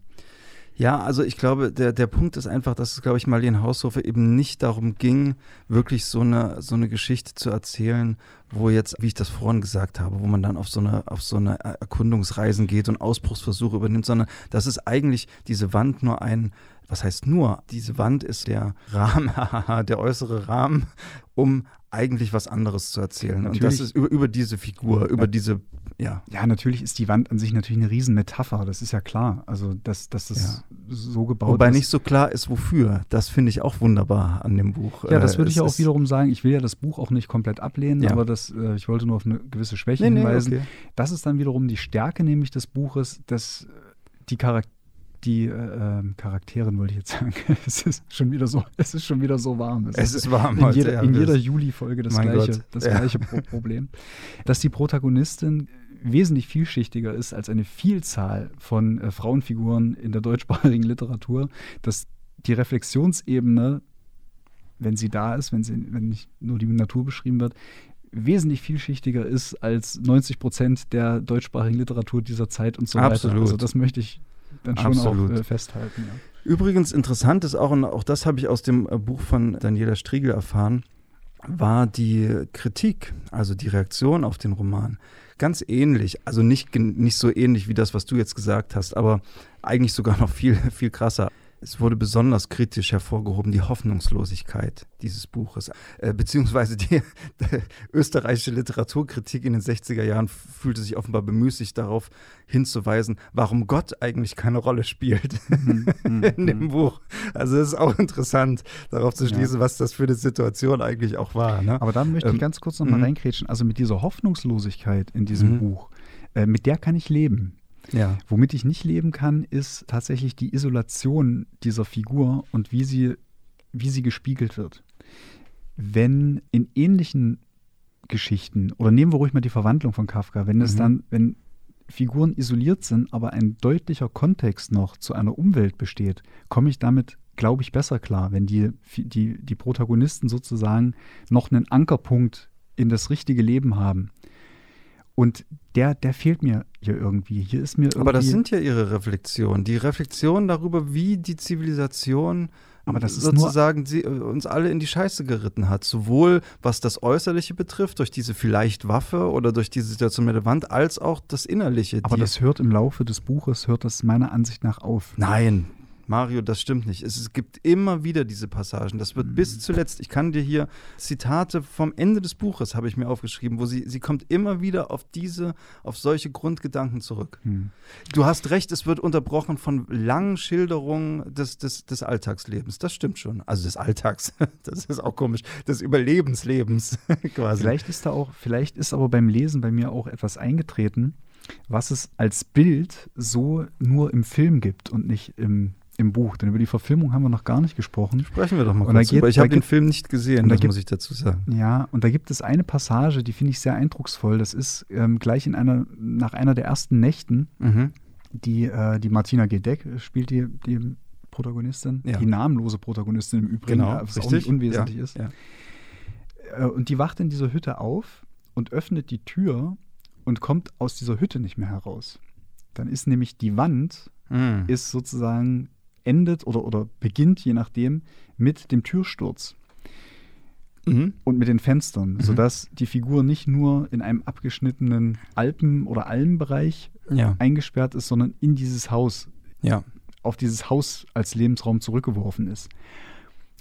Ja, also ich glaube, der Punkt ist einfach, dass es, glaube ich, Marlen Haushofer eben nicht darum ging, wirklich so eine Geschichte zu erzählen, wo jetzt, wie ich das vorhin gesagt habe, wo man dann auf so eine Erkundungsreisen geht und Ausbruchsversuche übernimmt, sondern das ist eigentlich diese Wand nur ein, was heißt nur, diese Wand ist der Rahmen, der äußere Rahmen, um eigentlich was anderes zu erzählen. Natürlich. Und das ist über diese Figur, über diese, ja. Ja, natürlich ist die Wand an sich natürlich eine Riesenmetapher, das ist ja klar. Also, dass das ja so gebaut ist. Wobei nicht so klar ist, wofür. Das finde ich auch wunderbar an dem Buch. Ja, das würde ich auch wiederum sagen. Ich will ja das Buch auch nicht komplett ablehnen, ja, aber ich wollte nur auf eine gewisse Schwäche hinweisen. Okay. Das ist dann wiederum die Stärke nämlich des Buches, dass die Charaktere, wollte ich jetzt sagen. Es ist schon wieder so warm. Es ist warm. In jeder Juli-Folge das gleiche Problem. Dass die Protagonistin wesentlich vielschichtiger ist als eine Vielzahl von Frauenfiguren in der deutschsprachigen Literatur, dass die Reflexionsebene, wenn sie da ist, wenn nicht nur die Natur beschrieben wird, wesentlich vielschichtiger ist als 90% der deutschsprachigen Literatur dieser Zeit und so weiter. Absolut. Also das möchte ich dann schon auch festhalten. Ja. Übrigens interessant ist auch, und auch das habe ich aus dem Buch von Daniela Striegel erfahren, war die Kritik, also die Reaktion auf den Roman, ganz ähnlich. Also nicht so ähnlich wie das, was du jetzt gesagt hast, aber eigentlich sogar noch viel, viel krasser. Es wurde besonders kritisch hervorgehoben, die Hoffnungslosigkeit dieses Buches. Beziehungsweise die österreichische Literaturkritik in den 60er Jahren fühlte sich offenbar bemüßigt, darauf hinzuweisen, warum Gott eigentlich keine Rolle spielt in dem Buch. Also es ist auch interessant, darauf zu schließen, was das für eine Situation eigentlich auch war. Ne? Aber da möchte ich ganz kurz nochmal reinkrätschen. Also mit dieser Hoffnungslosigkeit in diesem Buch, mit der kann ich leben. Ja. Womit ich nicht leben kann, ist tatsächlich die Isolation dieser Figur und wie sie gespiegelt wird. Wenn in ähnlichen Geschichten, oder nehmen wir ruhig mal die Verwandlung von Kafka, wenn Figuren isoliert sind, aber ein deutlicher Kontext noch zu einer Umwelt besteht, komme ich damit, glaube ich, besser klar, wenn die Protagonisten sozusagen noch einen Ankerpunkt in das richtige Leben haben. Und der fehlt mir hier irgendwie. Hier ist mir irgendwie. Aber das sind ja ihre Reflexionen. Die Reflexionen darüber, wie die Zivilisation sozusagen uns alle in die Scheiße geritten hat. Sowohl was das Äußerliche betrifft, durch diese vielleicht Waffe oder durch diese Situation mit der Wand, als auch das Innerliche. Aber das hört im Laufe des Buches, meiner Ansicht nach auf. Nein, Mario, das stimmt nicht. Es gibt immer wieder diese Passagen. Das wird bis zuletzt, ich kann dir hier Zitate vom Ende des Buches, habe ich mir aufgeschrieben, wo sie kommt immer wieder auf solche Grundgedanken zurück. Du hast recht, es wird unterbrochen von langen Schilderungen des Alltagslebens. Das stimmt schon. Also des Alltags, das ist auch komisch, des Überlebenslebens quasi. Vielleicht ist aber beim Lesen bei mir auch etwas eingetreten, was es als Bild so nur im Film gibt und nicht im Buch, denn über die Verfilmung haben wir noch gar nicht gesprochen. Sprechen wir doch mal kurz drüber. Ich habe den Film nicht gesehen, das muss ich dazu sagen. Ja, und da gibt es eine Passage, die finde ich sehr eindrucksvoll. Das ist gleich nach einer der ersten Nächten, die Martina Gedeck spielt, die Protagonistin, ja, die namenlose Protagonistin im Übrigen, genau, was richtig, auch nicht unwesentlich ist. Ja. Und die wacht in dieser Hütte auf und öffnet die Tür und kommt aus dieser Hütte nicht mehr heraus. Dann ist nämlich die Wand, ist sozusagen endet oder beginnt, je nachdem, mit dem Türsturz und mit den Fenstern, sodass die Figur nicht nur in einem abgeschnittenen Alpen- oder Almbereich eingesperrt ist, sondern in dieses Haus, auf dieses Haus als Lebensraum zurückgeworfen ist.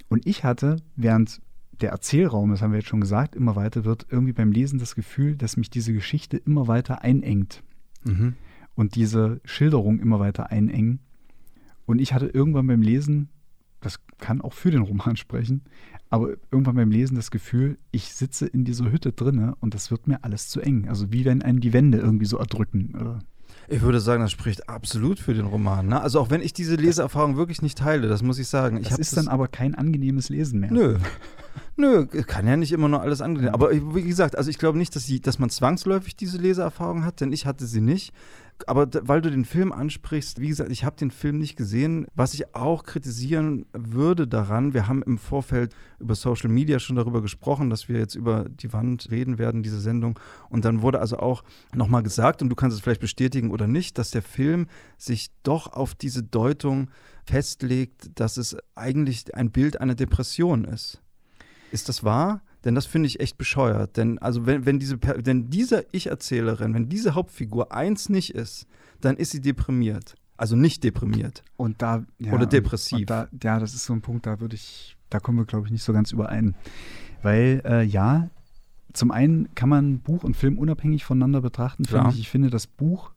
Und ich hatte, während der Erzählraum, das haben wir jetzt schon gesagt, immer weiter wird, irgendwie beim Lesen das Gefühl, dass mich diese Geschichte immer weiter einengt und diese Schilderung immer weiter einengen. Und ich hatte irgendwann beim Lesen, das kann auch für den Roman sprechen, aber irgendwann beim Lesen das Gefühl, ich sitze in dieser Hütte drinne und das wird mir alles zu eng. Also wie wenn einen die Wände irgendwie so erdrücken. Oder? Ich würde sagen, das spricht absolut für den Roman. Ne? Also auch wenn ich diese Leseerfahrung wirklich nicht teile, das muss ich sagen. Das ist dann aber kein angenehmes Lesen mehr. Nö, kann ja nicht immer nur alles angenehm. Aber wie gesagt, also ich glaube nicht, dass man zwangsläufig diese Leseerfahrung hat, denn ich hatte sie nicht. Aber weil du den Film ansprichst, wie gesagt, ich habe den Film nicht gesehen. Was ich auch kritisieren würde daran, wir haben im Vorfeld über Social Media schon darüber gesprochen, dass wir jetzt über die Wand reden werden, diese Sendung. Und dann wurde also auch nochmal gesagt, und du kannst es vielleicht bestätigen oder nicht, dass der Film sich doch auf diese Deutung festlegt, dass es eigentlich ein Bild einer Depression ist. Ist das wahr? Denn das finde ich echt bescheuert. Denn also wenn diese Ich-Erzählerin, wenn diese Hauptfigur eins nicht ist, dann ist sie deprimiert. Also nicht deprimiert. Und da, ja, oder depressiv. Und da, das ist so ein Punkt, da kommen wir, glaube ich, nicht so ganz überein. Weil zum einen kann man Buch und Film unabhängig voneinander betrachten. Klar. Ich finde, das Buch.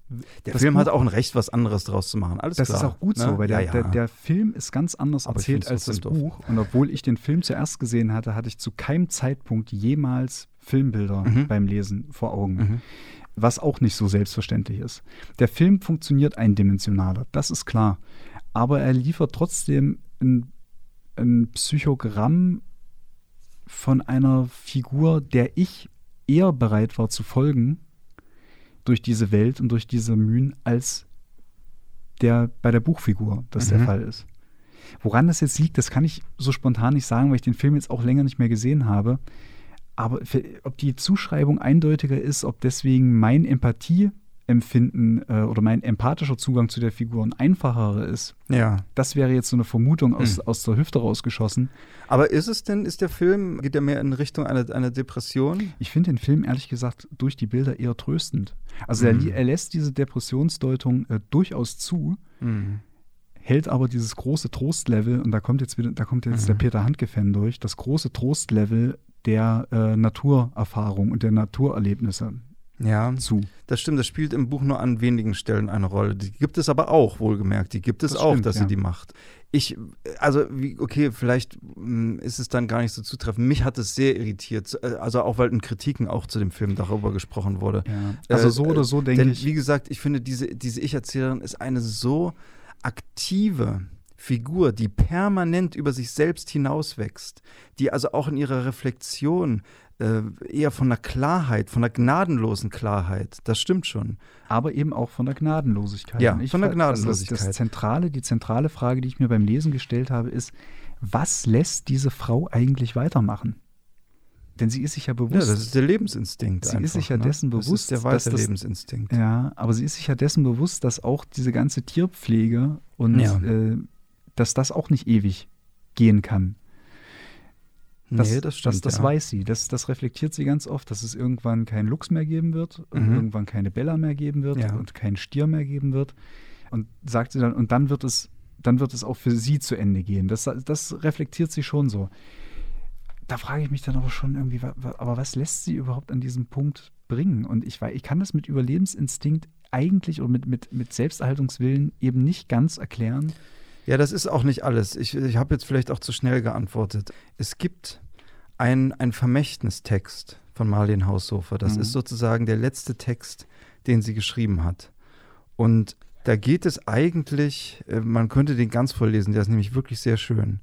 Der Film hat auch ein Recht, was anderes draus zu machen. Alles das klar. Das ist auch gut so, weil der Film ist ganz anders erzählt als das Buch. Und obwohl ich den Film zuerst gesehen hatte, hatte ich zu keinem Zeitpunkt jemals Filmbilder beim Lesen vor Augen. Mhm. Was auch nicht so selbstverständlich ist. Der Film funktioniert eindimensionaler, das ist klar. Aber er liefert trotzdem ein Psychogramm von einer Figur, der ich eher bereit war zu folgen durch diese Welt und durch diese Mühen, als bei der Buchfigur das der Fall ist. Woran das jetzt liegt, das kann ich so spontan nicht sagen, weil ich den Film jetzt auch länger nicht mehr gesehen habe. Aber ob die Zuschreibung eindeutiger ist, ob deswegen mein Empathieempfinden oder mein empathischer Zugang zu der Figur ein einfacherer ist. Ja. Das wäre jetzt so eine Vermutung aus der Hüfte rausgeschossen. Aber geht der mehr in Richtung einer Depression? Ich finde den Film ehrlich gesagt durch die Bilder eher tröstend. Also er lässt diese Depressionsdeutung durchaus zu, hält aber dieses große Trostlevel, und da kommt jetzt der Peter Handke-Fan durch, das große Trostlevel der Naturerfahrung und der Naturerlebnisse. Ja, zu. Das stimmt, das spielt im Buch nur an wenigen Stellen eine Rolle. Die gibt es aber auch, wohlgemerkt. Die gibt es das auch, stimmt, dass sie die macht. Vielleicht ist es dann gar nicht so zutreffend. Mich hat es sehr irritiert, also auch, weil in Kritiken auch zu dem Film darüber gesprochen wurde. Ja. Also so oder so denke ich. Denn wie gesagt, ich finde, diese Ich-Erzählerin ist eine so aktive Figur, die permanent über sich selbst hinauswächst, die also auch in ihrer Reflexion eher von einer Klarheit, von einer gnadenlosen Klarheit, das stimmt schon. Aber eben auch von der Gnadenlosigkeit. Ja, von der Gnadenlosigkeit. Also die zentrale Frage, die ich mir beim Lesen gestellt habe, ist, was lässt diese Frau eigentlich weitermachen? Denn sie ist sich ja bewusst. Ja, das ist der Lebensinstinkt. Sie ist sich ja dessen bewusst. Das ist der weite Lebensinstinkt. Ja, aber sie ist sich ja dessen bewusst, dass auch diese ganze Tierpflege und dass das auch nicht ewig gehen kann. Das stimmt. Das weiß sie. Das reflektiert sie ganz oft, dass es irgendwann keinen Luchs mehr geben wird und irgendwann keine Bella mehr geben wird und keinen Stier mehr geben wird. Und sagt sie dann, und dann wird es auch für sie zu Ende gehen. Das reflektiert sie schon so. Da frage ich mich dann aber schon irgendwie, aber was lässt sie überhaupt an diesem Punkt bringen? Und ich kann das mit Überlebensinstinkt eigentlich oder mit Selbsterhaltungswillen eben nicht ganz erklären. Ja, das ist auch nicht alles. Ich habe jetzt vielleicht auch zu schnell geantwortet. Es gibt ein Vermächtnistext von Marlen Haushofer. Das ist sozusagen der letzte Text, den sie geschrieben hat. Und da geht es eigentlich, man könnte den ganz vorlesen, der ist nämlich wirklich sehr schön.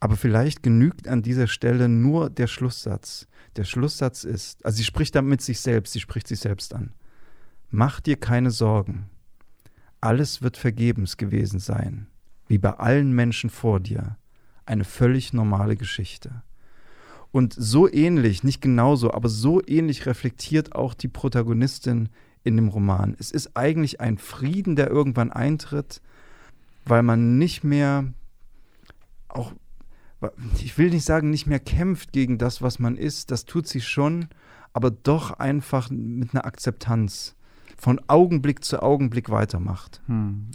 Aber vielleicht genügt an dieser Stelle nur der Schlusssatz. Der Schlusssatz ist, also sie spricht damit sich selbst an. Mach dir keine Sorgen. Alles wird vergebens gewesen sein, wie bei allen Menschen vor dir. Eine völlig normale Geschichte. Und so ähnlich, nicht genauso, aber so ähnlich reflektiert auch die Protagonistin in dem Roman. Es ist eigentlich ein Frieden, der irgendwann eintritt, weil man nicht mehr, auch, ich will nicht sagen, nicht mehr kämpft gegen das, was man ist. Das tut sie schon, aber doch einfach mit einer Akzeptanz. Von Augenblick zu Augenblick weitermacht.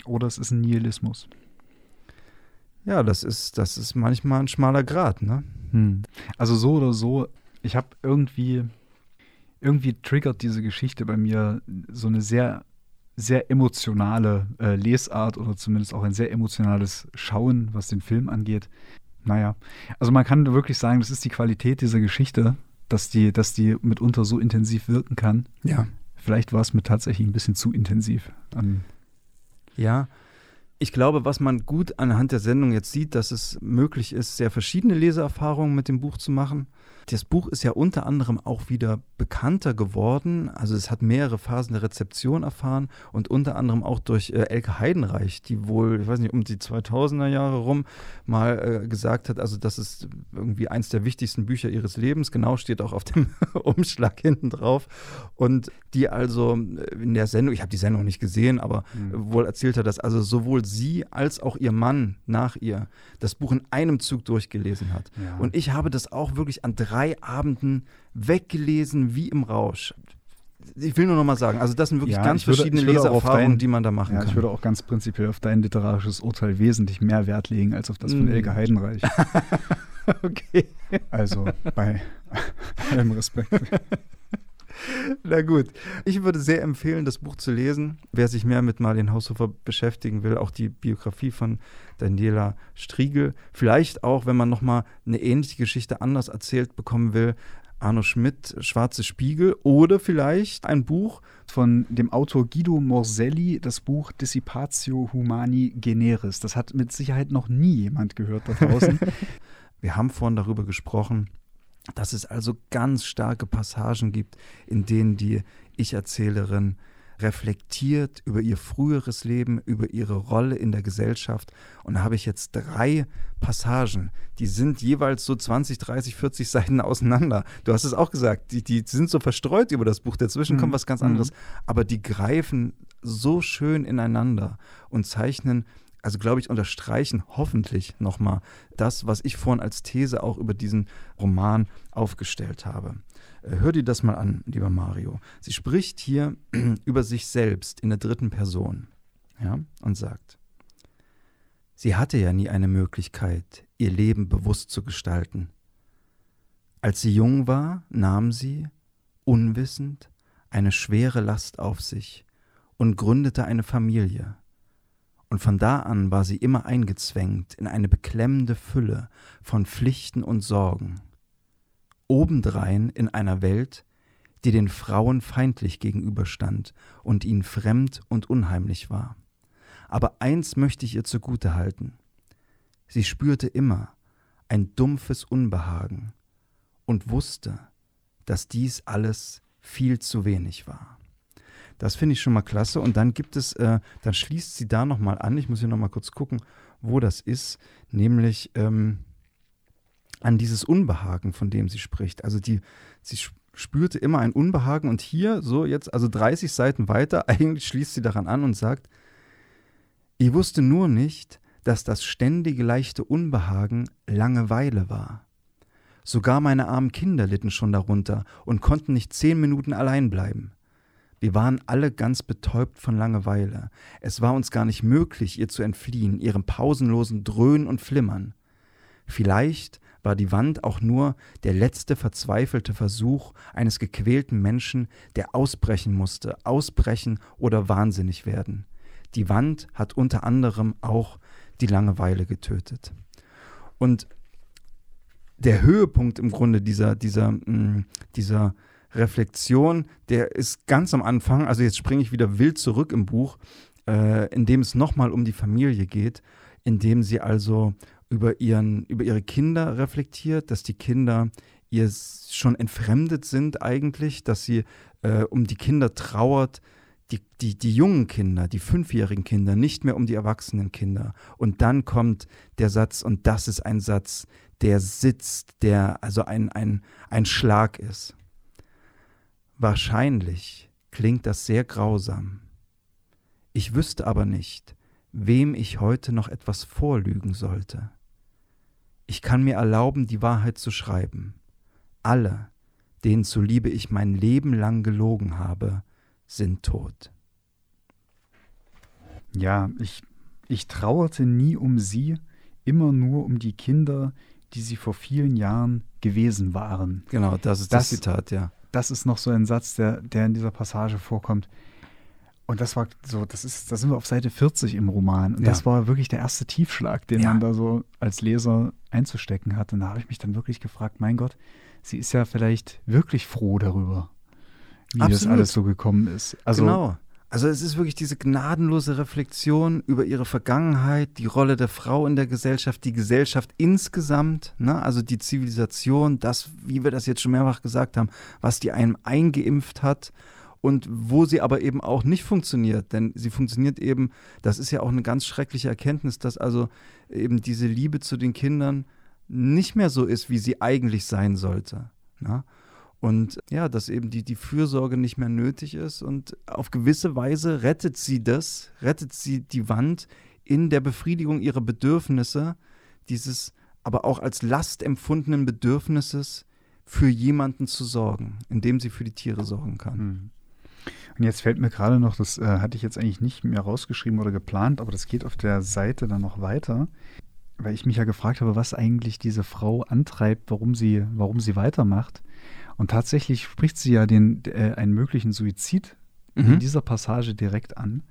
Oder es ist ein Nihilismus. Ja, das ist manchmal ein schmaler Grat, ne? Also so oder so, ich habe irgendwie triggert diese Geschichte bei mir so eine sehr sehr emotionale Lesart oder zumindest auch ein sehr emotionales Schauen, was den Film angeht. Naja, also man kann wirklich sagen, das ist die Qualität dieser Geschichte, dass die mitunter so intensiv wirken kann. Ja. Vielleicht war es mir tatsächlich ein bisschen zu intensiv. Ja, ich glaube, was man gut anhand der Sendung jetzt sieht, dass es möglich ist, sehr verschiedene Leseerfahrungen mit dem Buch zu machen. Das Buch ist ja unter anderem auch wieder bekannter geworden. Also es hat mehrere Phasen der Rezeption erfahren und unter anderem auch durch Elke Heidenreich, die wohl, ich weiß nicht, um die 2000er Jahre rum mal gesagt hat, also das ist irgendwie eins der wichtigsten Bücher ihres Lebens. Genau, steht auch auf dem Umschlag hinten drauf. Und die also in der Sendung, ich habe die Sendung nicht gesehen, aber wohl erzählt hat, dass also sowohl sie als auch ihr Mann nach ihr das Buch in einem Zug durchgelesen hat. Ja. Und ich habe das auch wirklich an 3 Abenden weggelesen wie im Rausch. Ich will nur noch mal sagen, also das sind wirklich ganz verschiedene Leseerfahrungen, die man da machen kann. Ich würde auch ganz prinzipiell auf dein literarisches Urteil wesentlich mehr Wert legen als auf das von Elke Heidenreich. Okay. Also bei allem Respekt. Na gut, ich würde sehr empfehlen, das Buch zu lesen. Wer sich mehr mit Marlen Haushofer beschäftigen will, auch die Biografie von Daniela Striegel. Vielleicht auch, wenn man nochmal eine ähnliche Geschichte anders erzählt bekommen will, Arno Schmidt, Schwarze Spiegel oder vielleicht ein Buch von dem Autor Guido Morselli, das Buch Dissipatio Humani Generis. Das hat mit Sicherheit noch nie jemand gehört da draußen. Wir haben vorhin darüber gesprochen, dass es also ganz starke Passagen gibt, in denen die Ich-Erzählerin reflektiert über ihr früheres Leben, über ihre Rolle in der Gesellschaft. Und da habe ich jetzt 3 Passagen, die sind jeweils so 20, 30, 40 Seiten auseinander. Du hast es auch gesagt, die sind so verstreut über das Buch, dazwischen kommt was ganz anderes. Aber die greifen so schön ineinander und zeichnen, also glaube ich, unterstreichen hoffentlich nochmal das, was ich vorhin als These auch über diesen Roman aufgestellt habe. Hör dir das mal an, lieber Mario. Sie spricht hier über sich selbst in der 3. Person, ja, und sagt, sie hatte ja nie eine Möglichkeit, ihr Leben bewusst zu gestalten. Als sie jung war, nahm sie, unwissend, eine schwere Last auf sich und gründete eine Familie. Und von da an war sie immer eingezwängt in eine beklemmende Fülle von Pflichten und Sorgen. Obendrein in einer Welt, die den Frauen feindlich gegenüberstand und ihnen fremd und unheimlich war. Aber eins möchte ich ihr zugute halten. Sie spürte immer ein dumpfes Unbehagen und wusste, dass dies alles viel zu wenig war. Das finde ich schon mal klasse. Und dann gibt es, dann schließt sie da nochmal an. Ich muss hier nochmal kurz gucken, wo das ist. Nämlich an dieses Unbehagen, von dem sie spricht. Also sie spürte immer ein Unbehagen. Und hier, so jetzt, also 30 Seiten weiter, eigentlich schließt sie daran an und sagt, ich wusste nur nicht, dass das ständige leichte Unbehagen Langeweile war. Sogar meine armen Kinder litten schon darunter und konnten nicht 10 Minuten allein bleiben. Wir waren alle ganz betäubt von Langeweile. Es war uns gar nicht möglich, ihr zu entfliehen, ihrem pausenlosen Dröhnen und Flimmern. Vielleicht war die Wand auch nur der letzte verzweifelte Versuch eines gequälten Menschen, der ausbrechen musste, ausbrechen oder wahnsinnig werden. Die Wand hat unter anderem auch die Langeweile getötet. Und der Höhepunkt im Grunde dieser Reflexion, der ist ganz am Anfang, also jetzt springe ich wieder wild zurück im Buch, in dem es nochmal um die Familie geht, in dem sie also über ihre Kinder reflektiert, dass die Kinder ihr schon entfremdet sind eigentlich, dass sie um die Kinder trauert, die jungen Kinder, die 5-jährigen Kinder, nicht mehr um die erwachsenen Kinder. Und dann kommt der Satz, und das ist ein Satz, der sitzt, der also ein Schlag ist. Wahrscheinlich klingt das sehr grausam. Ich wüsste aber nicht, wem ich heute noch etwas vorlügen sollte. Ich kann mir erlauben, die Wahrheit zu schreiben. Alle, denen zuliebe ich mein Leben lang gelogen habe, sind tot. Ja, ich trauerte nie um sie, immer nur um die Kinder, die sie vor vielen Jahren gewesen waren. Genau, das ist das Zitat, ja. Das ist noch so ein Satz, der in dieser Passage vorkommt. Und das war so, da sind wir auf Seite 40 im Roman. Und das war wirklich der erste Tiefschlag, den man da so als Leser einzustecken hatte. Und da habe ich mich dann wirklich gefragt, mein Gott, sie ist ja vielleicht wirklich froh darüber, wie das alles so gekommen ist. Also, genau. Also es ist wirklich diese gnadenlose Reflexion über ihre Vergangenheit, die Rolle der Frau in der Gesellschaft, die Gesellschaft insgesamt, ne? Also die Zivilisation, das, wie wir das jetzt schon mehrfach gesagt haben, was die einem eingeimpft hat. Und wo sie aber eben auch nicht funktioniert, denn sie funktioniert eben, das ist ja auch eine ganz schreckliche Erkenntnis, dass also eben diese Liebe zu den Kindern nicht mehr so ist, wie sie eigentlich sein sollte. Ne? Und ja, dass eben die Fürsorge nicht mehr nötig ist und auf gewisse Weise rettet sie die Wand in der Befriedigung ihrer Bedürfnisse, dieses aber auch als Last empfundenen Bedürfnisses für jemanden zu sorgen, indem sie für die Tiere sorgen kann. Mhm. Und jetzt fällt mir gerade noch, das hatte ich jetzt eigentlich nicht mehr rausgeschrieben oder geplant, aber das geht auf der Seite dann noch weiter, weil ich mich ja gefragt habe, was eigentlich diese Frau antreibt, warum sie weitermacht. Und tatsächlich spricht sie ja einen möglichen Suizid in dieser Passage direkt an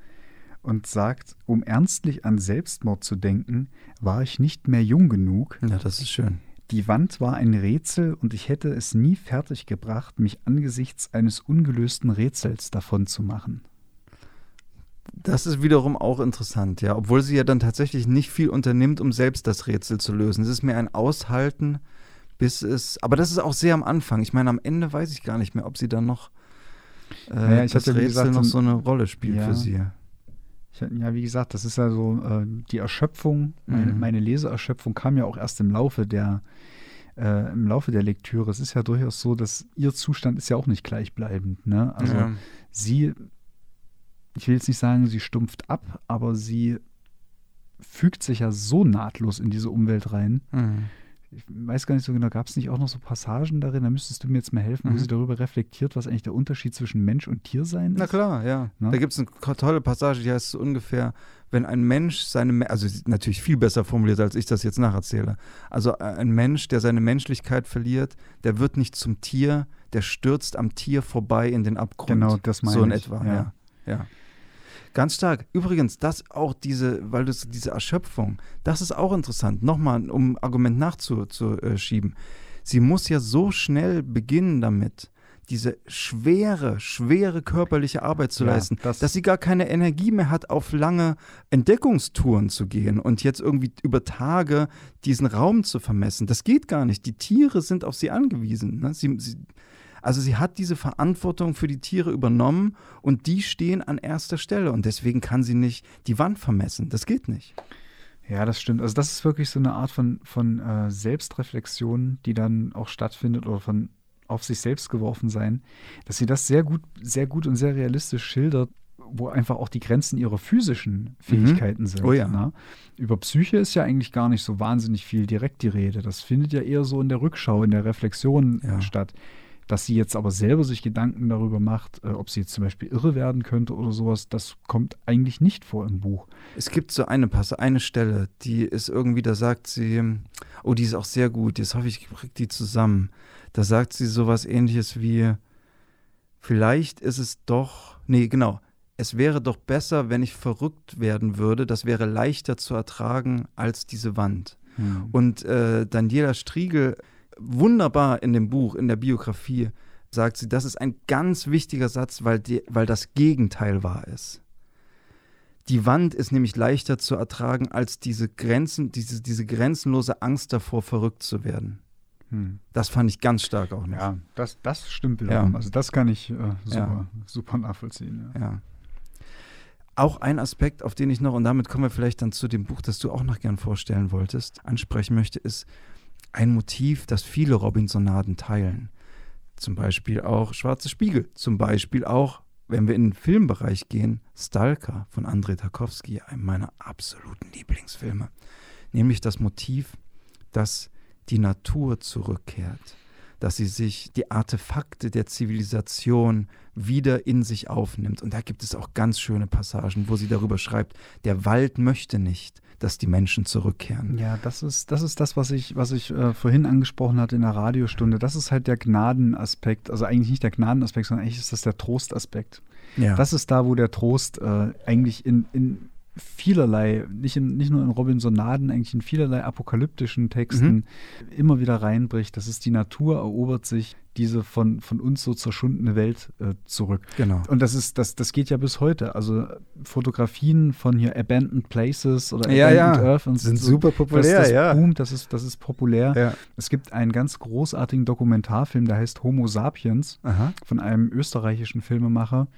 und sagt, um ernstlich an Selbstmord zu denken, war ich nicht mehr jung genug. Ja, das ist schön. Die Wand war ein Rätsel und ich hätte es nie fertig gebracht, mich angesichts eines ungelösten Rätsels davon zu machen. Das ist wiederum auch interessant, ja, obwohl sie ja dann tatsächlich nicht viel unternimmt, um selbst das Rätsel zu lösen. Es ist mehr ein Aushalten, aber das ist auch sehr am Anfang. Ich meine, am Ende weiß ich gar nicht mehr, ob sie dann noch das Rätsel gesagt, noch so eine Rolle spielt für sie. Ja, wie gesagt, das ist ja so die Erschöpfung, meine Leseerschöpfung kam ja auch erst im Laufe der Lektüre. Es ist ja durchaus so, dass ihr Zustand ist ja auch nicht gleichbleibend. Ne? Also sie, ich will jetzt nicht sagen, sie stumpft ab, aber sie fügt sich ja so nahtlos in diese Umwelt rein. Mhm. Ich weiß gar nicht so genau, gab es nicht auch noch so Passagen darin, da müsstest du mir jetzt mal helfen, wo sie darüber reflektiert, was eigentlich der Unterschied zwischen Mensch und Tiersein ist? Na klar, ja. Na? Da gibt es eine tolle Passage, die heißt so ungefähr, wenn ein Mensch also natürlich viel besser formuliert, als ich das jetzt nacherzähle, also ein Mensch, der seine Menschlichkeit verliert, der wird nicht zum Tier, der stürzt am Tier vorbei in den Abgrund. Genau, das meine ich. So in etwa, ja. Ganz stark. Übrigens, diese Erschöpfung, das ist auch interessant. Nochmal, um ein Argument nachzuschieben. Sie muss ja so schnell beginnen damit, diese schwere körperliche Arbeit zu leisten, dass sie gar keine Energie mehr hat, auf lange Entdeckungstouren zu gehen und jetzt irgendwie über Tage diesen Raum zu vermessen. Das geht gar nicht. Die Tiere sind auf sie angewiesen. Ne? Also sie hat diese Verantwortung für die Tiere übernommen und die stehen an erster Stelle und deswegen kann sie nicht die Wand vermessen. Das geht nicht. Ja, das stimmt. Also das ist wirklich so eine Art von Selbstreflexion, die dann auch stattfindet oder von auf sich selbst geworfen sein, dass sie das sehr gut und sehr realistisch schildert, wo einfach auch die Grenzen ihrer physischen Fähigkeiten sind. Oh ja. Ne? Über Psyche ist ja eigentlich gar nicht so wahnsinnig viel direkt die Rede. Das findet ja eher so in der Rückschau, in der Reflexion statt. Dass sie jetzt aber selber sich Gedanken darüber macht, ob sie jetzt zum Beispiel irre werden könnte oder sowas, das kommt eigentlich nicht vor im Buch. Es gibt so eine Stelle, die ist irgendwie, da sagt sie, oh, die ist auch sehr gut, jetzt hoffe ich, kriege die zusammen. Da sagt sie sowas Ähnliches wie, es wäre doch besser, wenn ich verrückt werden würde, das wäre leichter zu ertragen als diese Wand. Hm. Und Daniela Striegel, wunderbar in dem Buch, in der Biografie, sagt sie, das ist ein ganz wichtiger Satz, weil das Gegenteil wahr ist. Die Wand ist nämlich leichter zu ertragen als diese grenzenlose Angst davor, verrückt zu werden. Hm. Das fand ich ganz stark auch noch. Ja, das stimmt wiederum. Ja. Also das kann ich super nachvollziehen. Ja. Auch ein Aspekt, auf den ich noch, und damit kommen wir vielleicht dann zu dem Buch, das du auch noch gern vorstellen wolltest, ansprechen möchte, ist ein Motiv, das viele Robinsonaden teilen. Zum Beispiel auch Schwarze Spiegel. Zum Beispiel auch, wenn wir in den Filmbereich gehen, Stalker von Andrei Tarkowski, einem meiner absoluten Lieblingsfilme. Nämlich das Motiv, dass die Natur zurückkehrt. dass sie sich die Artefakte der Zivilisation wieder in sich aufnimmt. Und da gibt es auch ganz schöne Passagen, wo sie darüber schreibt, der Wald möchte nicht, dass die Menschen zurückkehren. Ja, das ist das, was ich vorhin angesprochen hatte in der Radiostunde. Das ist halt der Gnadenaspekt, also eigentlich nicht der Gnadenaspekt, sondern eigentlich ist das der Trostaspekt. Ja. Das ist da, wo der Trost eigentlich in vielerlei, nicht nur in Robinsonaden, eigentlich in vielerlei apokalyptischen Texten immer wieder reinbricht. Das ist, die Natur erobert sich diese von uns so zerschundene Welt zurück. Genau. Und das geht ja bis heute. Also Fotografien von hier Abandoned Places oder Abandoned Earth und sind so, super populär. Das boomt, das ist populär. Ja. Es gibt einen ganz großartigen Dokumentarfilm, der heißt Homo Sapiens, von einem österreichischen Filmemacher.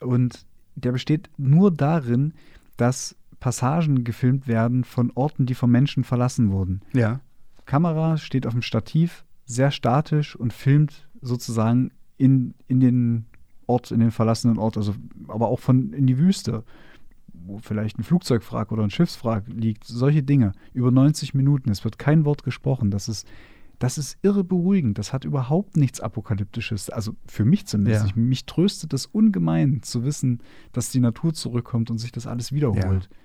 Und der besteht nur darin, dass Passagen gefilmt werden von Orten, die von Menschen verlassen wurden. Ja. Kamera steht auf dem Stativ, sehr statisch, und filmt sozusagen in den Ort, in den verlassenen Ort, also aber auch in die Wüste, wo vielleicht ein Flugzeugwrack oder ein Schiffswrack liegt, solche Dinge. Über 90 Minuten, es wird kein Wort gesprochen, das ist irre beruhigend. Das hat überhaupt nichts Apokalyptisches. Also für mich zumindest. Ja. Mich tröstet das ungemein zu wissen, dass die Natur zurückkommt und sich das alles wiederholt. Ja.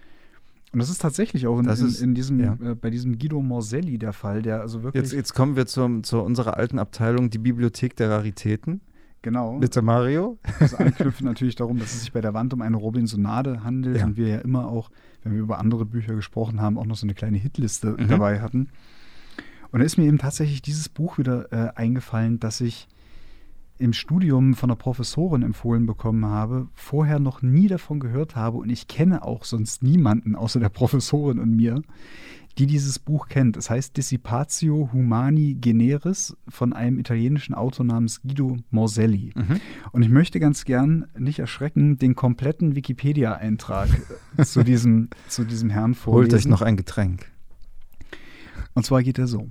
Und das ist tatsächlich auch bei diesem Guido Morselli der Fall, der also wirklich. Jetzt kommen wir zu unserer alten Abteilung, die Bibliothek der Raritäten. Genau. Bitte Mario. Das anknüpft natürlich darum, dass es sich bei der Wand um eine Robinsonade handelt, und wir ja immer auch, wenn wir über andere Bücher gesprochen haben, auch noch so eine kleine Hitliste dabei hatten. Und da ist mir eben tatsächlich dieses Buch wieder eingefallen, das ich im Studium von einer Professorin empfohlen bekommen habe, vorher noch nie davon gehört habe, und ich kenne auch sonst niemanden außer der Professorin und mir, die dieses Buch kennt. Es heißt Dissipatio Humani Generis von einem italienischen Autor namens Guido Morselli. Und ich möchte ganz gern, nicht erschrecken, den kompletten Wikipedia-Eintrag zu diesem Herrn vorlesen. Holt euch noch ein Getränk. Und zwar geht er so.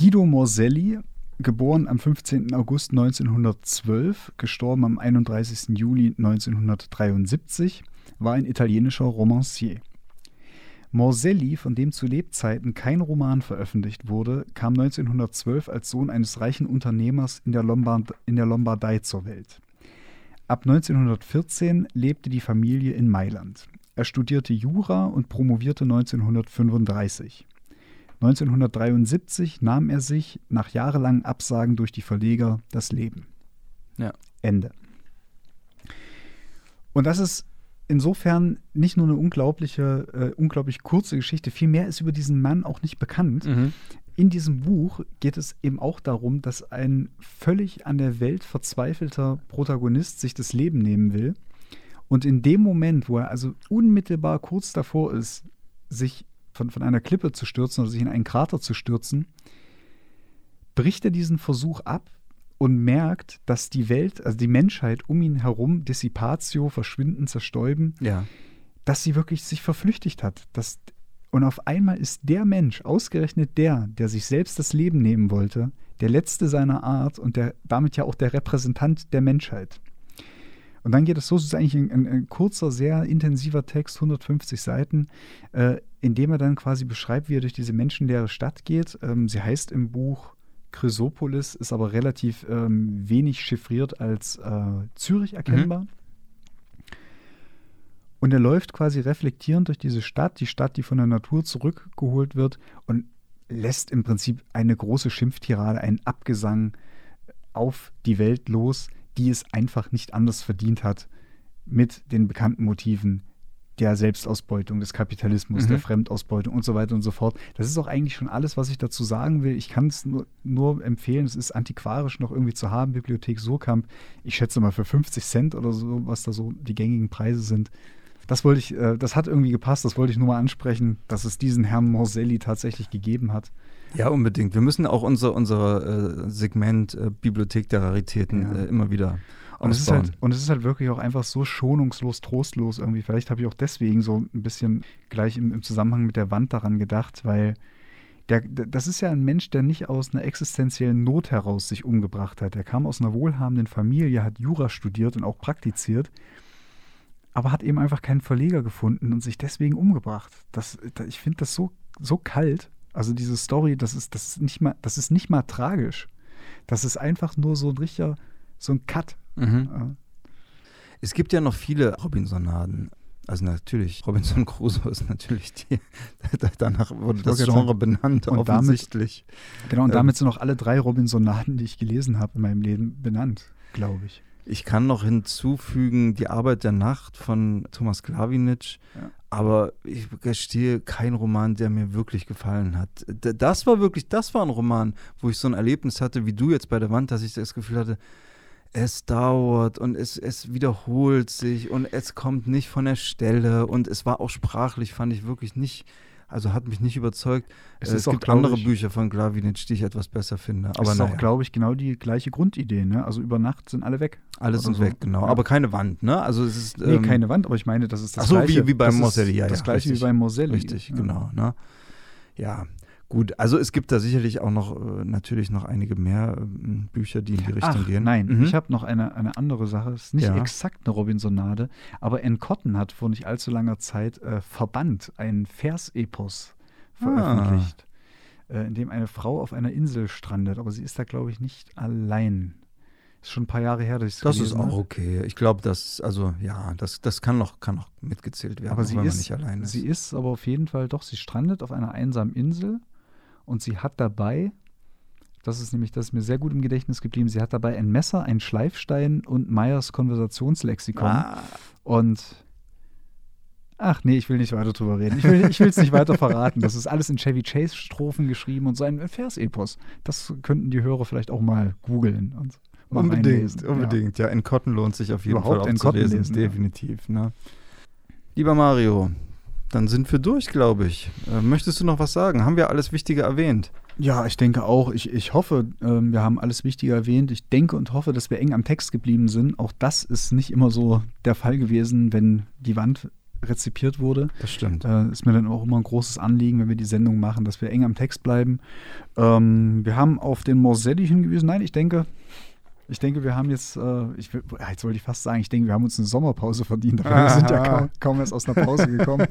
Guido Morselli, geboren am 15. August 1912, gestorben am 31. Juli 1973, war ein italienischer Romancier. Morselli, von dem zu Lebzeiten kein Roman veröffentlicht wurde, kam 1912 als Sohn eines reichen Unternehmers in der Lombardei zur Welt. Ab 1914 lebte die Familie in Mailand. Er studierte Jura und promovierte 1935. 1973 nahm er sich nach jahrelangen Absagen durch die Verleger das Leben. Ja. Ende. Und das ist insofern nicht nur eine unglaublich kurze Geschichte, viel mehr ist über diesen Mann auch nicht bekannt. In diesem Buch geht es eben auch darum, dass ein völlig an der Welt verzweifelter Protagonist sich das Leben nehmen will. Und in dem Moment, wo er also unmittelbar kurz davor ist, sich von einer Klippe zu stürzen oder sich in einen Krater zu stürzen, bricht er diesen Versuch ab und merkt, dass die Welt, also die Menschheit um ihn herum, Dissipatio, verschwinden, zerstäuben, dass sie wirklich sich verflüchtigt hat. Und auf einmal ist der Mensch, ausgerechnet der sich selbst das Leben nehmen wollte, der Letzte seiner Art und damit ja auch der Repräsentant der Menschheit. Und dann geht es so, es ist eigentlich ein kurzer, sehr intensiver Text, 150 Seiten, in dem er dann quasi beschreibt, wie er durch diese menschenleere Stadt geht. Sie heißt im Buch Chrysopolis, ist aber relativ wenig chiffriert als Zürich erkennbar. Und er läuft quasi reflektierend durch diese Stadt, die von der Natur zurückgeholt wird, und lässt im Prinzip eine große Schimpftirade, einen Abgesang auf die Welt los, die es einfach nicht anders verdient hat, mit den bekannten Motiven der Selbstausbeutung, des Kapitalismus, der Fremdausbeutung und so weiter und so fort. Das ist auch eigentlich schon alles, was ich dazu sagen will. Ich kann es nur empfehlen, es ist antiquarisch noch irgendwie zu haben, Bibliothek Surkamp. Ich schätze mal für 50 Cent oder so, was da so die gängigen Preise sind. Das hat irgendwie gepasst, das wollte ich nur mal ansprechen, dass es diesen Herrn Morselli tatsächlich gegeben hat. Ja, unbedingt. Wir müssen auch unser Segment Bibliothek der Raritäten immer wieder ausbauen. Und es ist halt wirklich auch einfach so schonungslos, trostlos irgendwie. Vielleicht habe ich auch deswegen so ein bisschen gleich im Zusammenhang mit der Wand daran gedacht, weil das ist ja ein Mensch, der nicht aus einer existenziellen Not heraus sich umgebracht hat. Der kam aus einer wohlhabenden Familie, hat Jura studiert und auch praktiziert, aber hat eben einfach keinen Verleger gefunden und sich deswegen umgebracht. Ich finde das so, so kalt. Also diese Story, das ist nicht mal tragisch. Das ist einfach nur so ein richtiger, so ein Cut. Mhm. Ja. Es gibt ja noch viele Robinsonaden. Also natürlich, Robinson Crusoe ist natürlich die, danach wurde das Genre benannt, und offensichtlich. Damit, genau, und damit sind auch alle 3 Robinsonaden, die ich gelesen habe in meinem Leben, benannt, glaube ich. Ich kann noch hinzufügen, die Arbeit der Nacht von Thomas Glavinić, ja. Aber ich gestehe, kein Roman, der mir wirklich gefallen hat. Das war ein Roman, wo ich so ein Erlebnis hatte, wie du jetzt bei der Wand, dass ich das Gefühl hatte, es dauert und es wiederholt sich und es kommt nicht von der Stelle und es war auch sprachlich, fand ich wirklich nicht, also hat mich nicht überzeugt. Es gibt andere Bücher von Glavinić, die ich etwas besser finde. Aber ist auch, glaube ich, genau die gleiche Grundidee, ne? Also über Nacht sind alle weg. Alle sind weg, genau. Ja. Aber keine Wand, ne? Also es ist, nee, keine Wand, aber ich meine, das ist das Gleiche. Ach so, wie bei Morselli. Ja, das Gleiche wie bei Morselli. Richtig, genau. Ne? Ja. Gut, also es gibt da sicherlich auch noch natürlich noch einige mehr Bücher, die in die Richtung gehen. Nein, ich habe noch eine andere Sache. Es ist nicht exakt eine Robinsonade, aber Ann Cotton hat vor nicht allzu langer Zeit Verband, einen Versepos veröffentlicht, in dem eine Frau auf einer Insel strandet. Aber sie ist da, glaube ich, nicht allein. Ist schon ein paar Jahre her, dass ich es gelesen habe. Das ist auch okay. Ich glaube, das kann noch mitgezählt werden, wenn man nicht allein ist. Sie ist aber auf jeden Fall doch, sie strandet auf einer einsamen Insel. Und sie hat dabei, das ist mir sehr gut im Gedächtnis geblieben, sie hat dabei ein Messer, einen Schleifstein und Meyers Konversationslexikon. Und ich will nicht weiter drüber reden. Ich will es nicht weiter verraten. Das ist alles in Chevy Chase Strophen geschrieben und so ein Versepos. Das könnten die Hörer vielleicht auch mal googeln und mal unbedingt. Ja, Ann Cotton lohnt sich auf jeden Fall auch zu lesen. Definitiv. Ne? Lieber Mario, dann sind wir durch, glaube ich. Möchtest du noch was sagen? Haben wir alles Wichtige erwähnt? Ja, ich denke auch. Ich hoffe, wir haben alles Wichtige erwähnt. Ich denke und hoffe, dass wir eng am Text geblieben sind. Auch das ist nicht immer so der Fall gewesen, wenn die Wand rezipiert wurde. Das stimmt. Ist mir dann auch immer ein großes Anliegen, wenn wir die Sendung machen, dass wir eng am Text bleiben. Wir haben auf den Morselli hingewiesen. Nein, ich denke, wir haben jetzt, jetzt wollte ich fast sagen, ich denke, wir haben uns eine Sommerpause verdient, aber wir sind ja kaum erst aus einer Pause gekommen.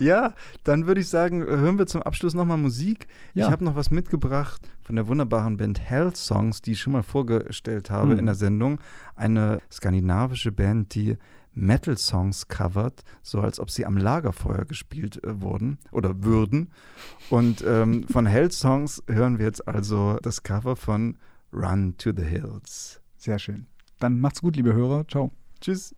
Ja, dann würde ich sagen, hören wir zum Abschluss nochmal Musik. Ja. Ich habe noch was mitgebracht von der wunderbaren Band Hellsongs, die ich schon mal vorgestellt habe in der Sendung. Eine skandinavische Band, die Metal-Songs covert, so als ob sie am Lagerfeuer gespielt wurden oder würden. Und von Hellsongs hören wir jetzt also das Cover von Run to the Hills. Sehr schön. Dann macht's gut, liebe Hörer. Ciao. Tschüss.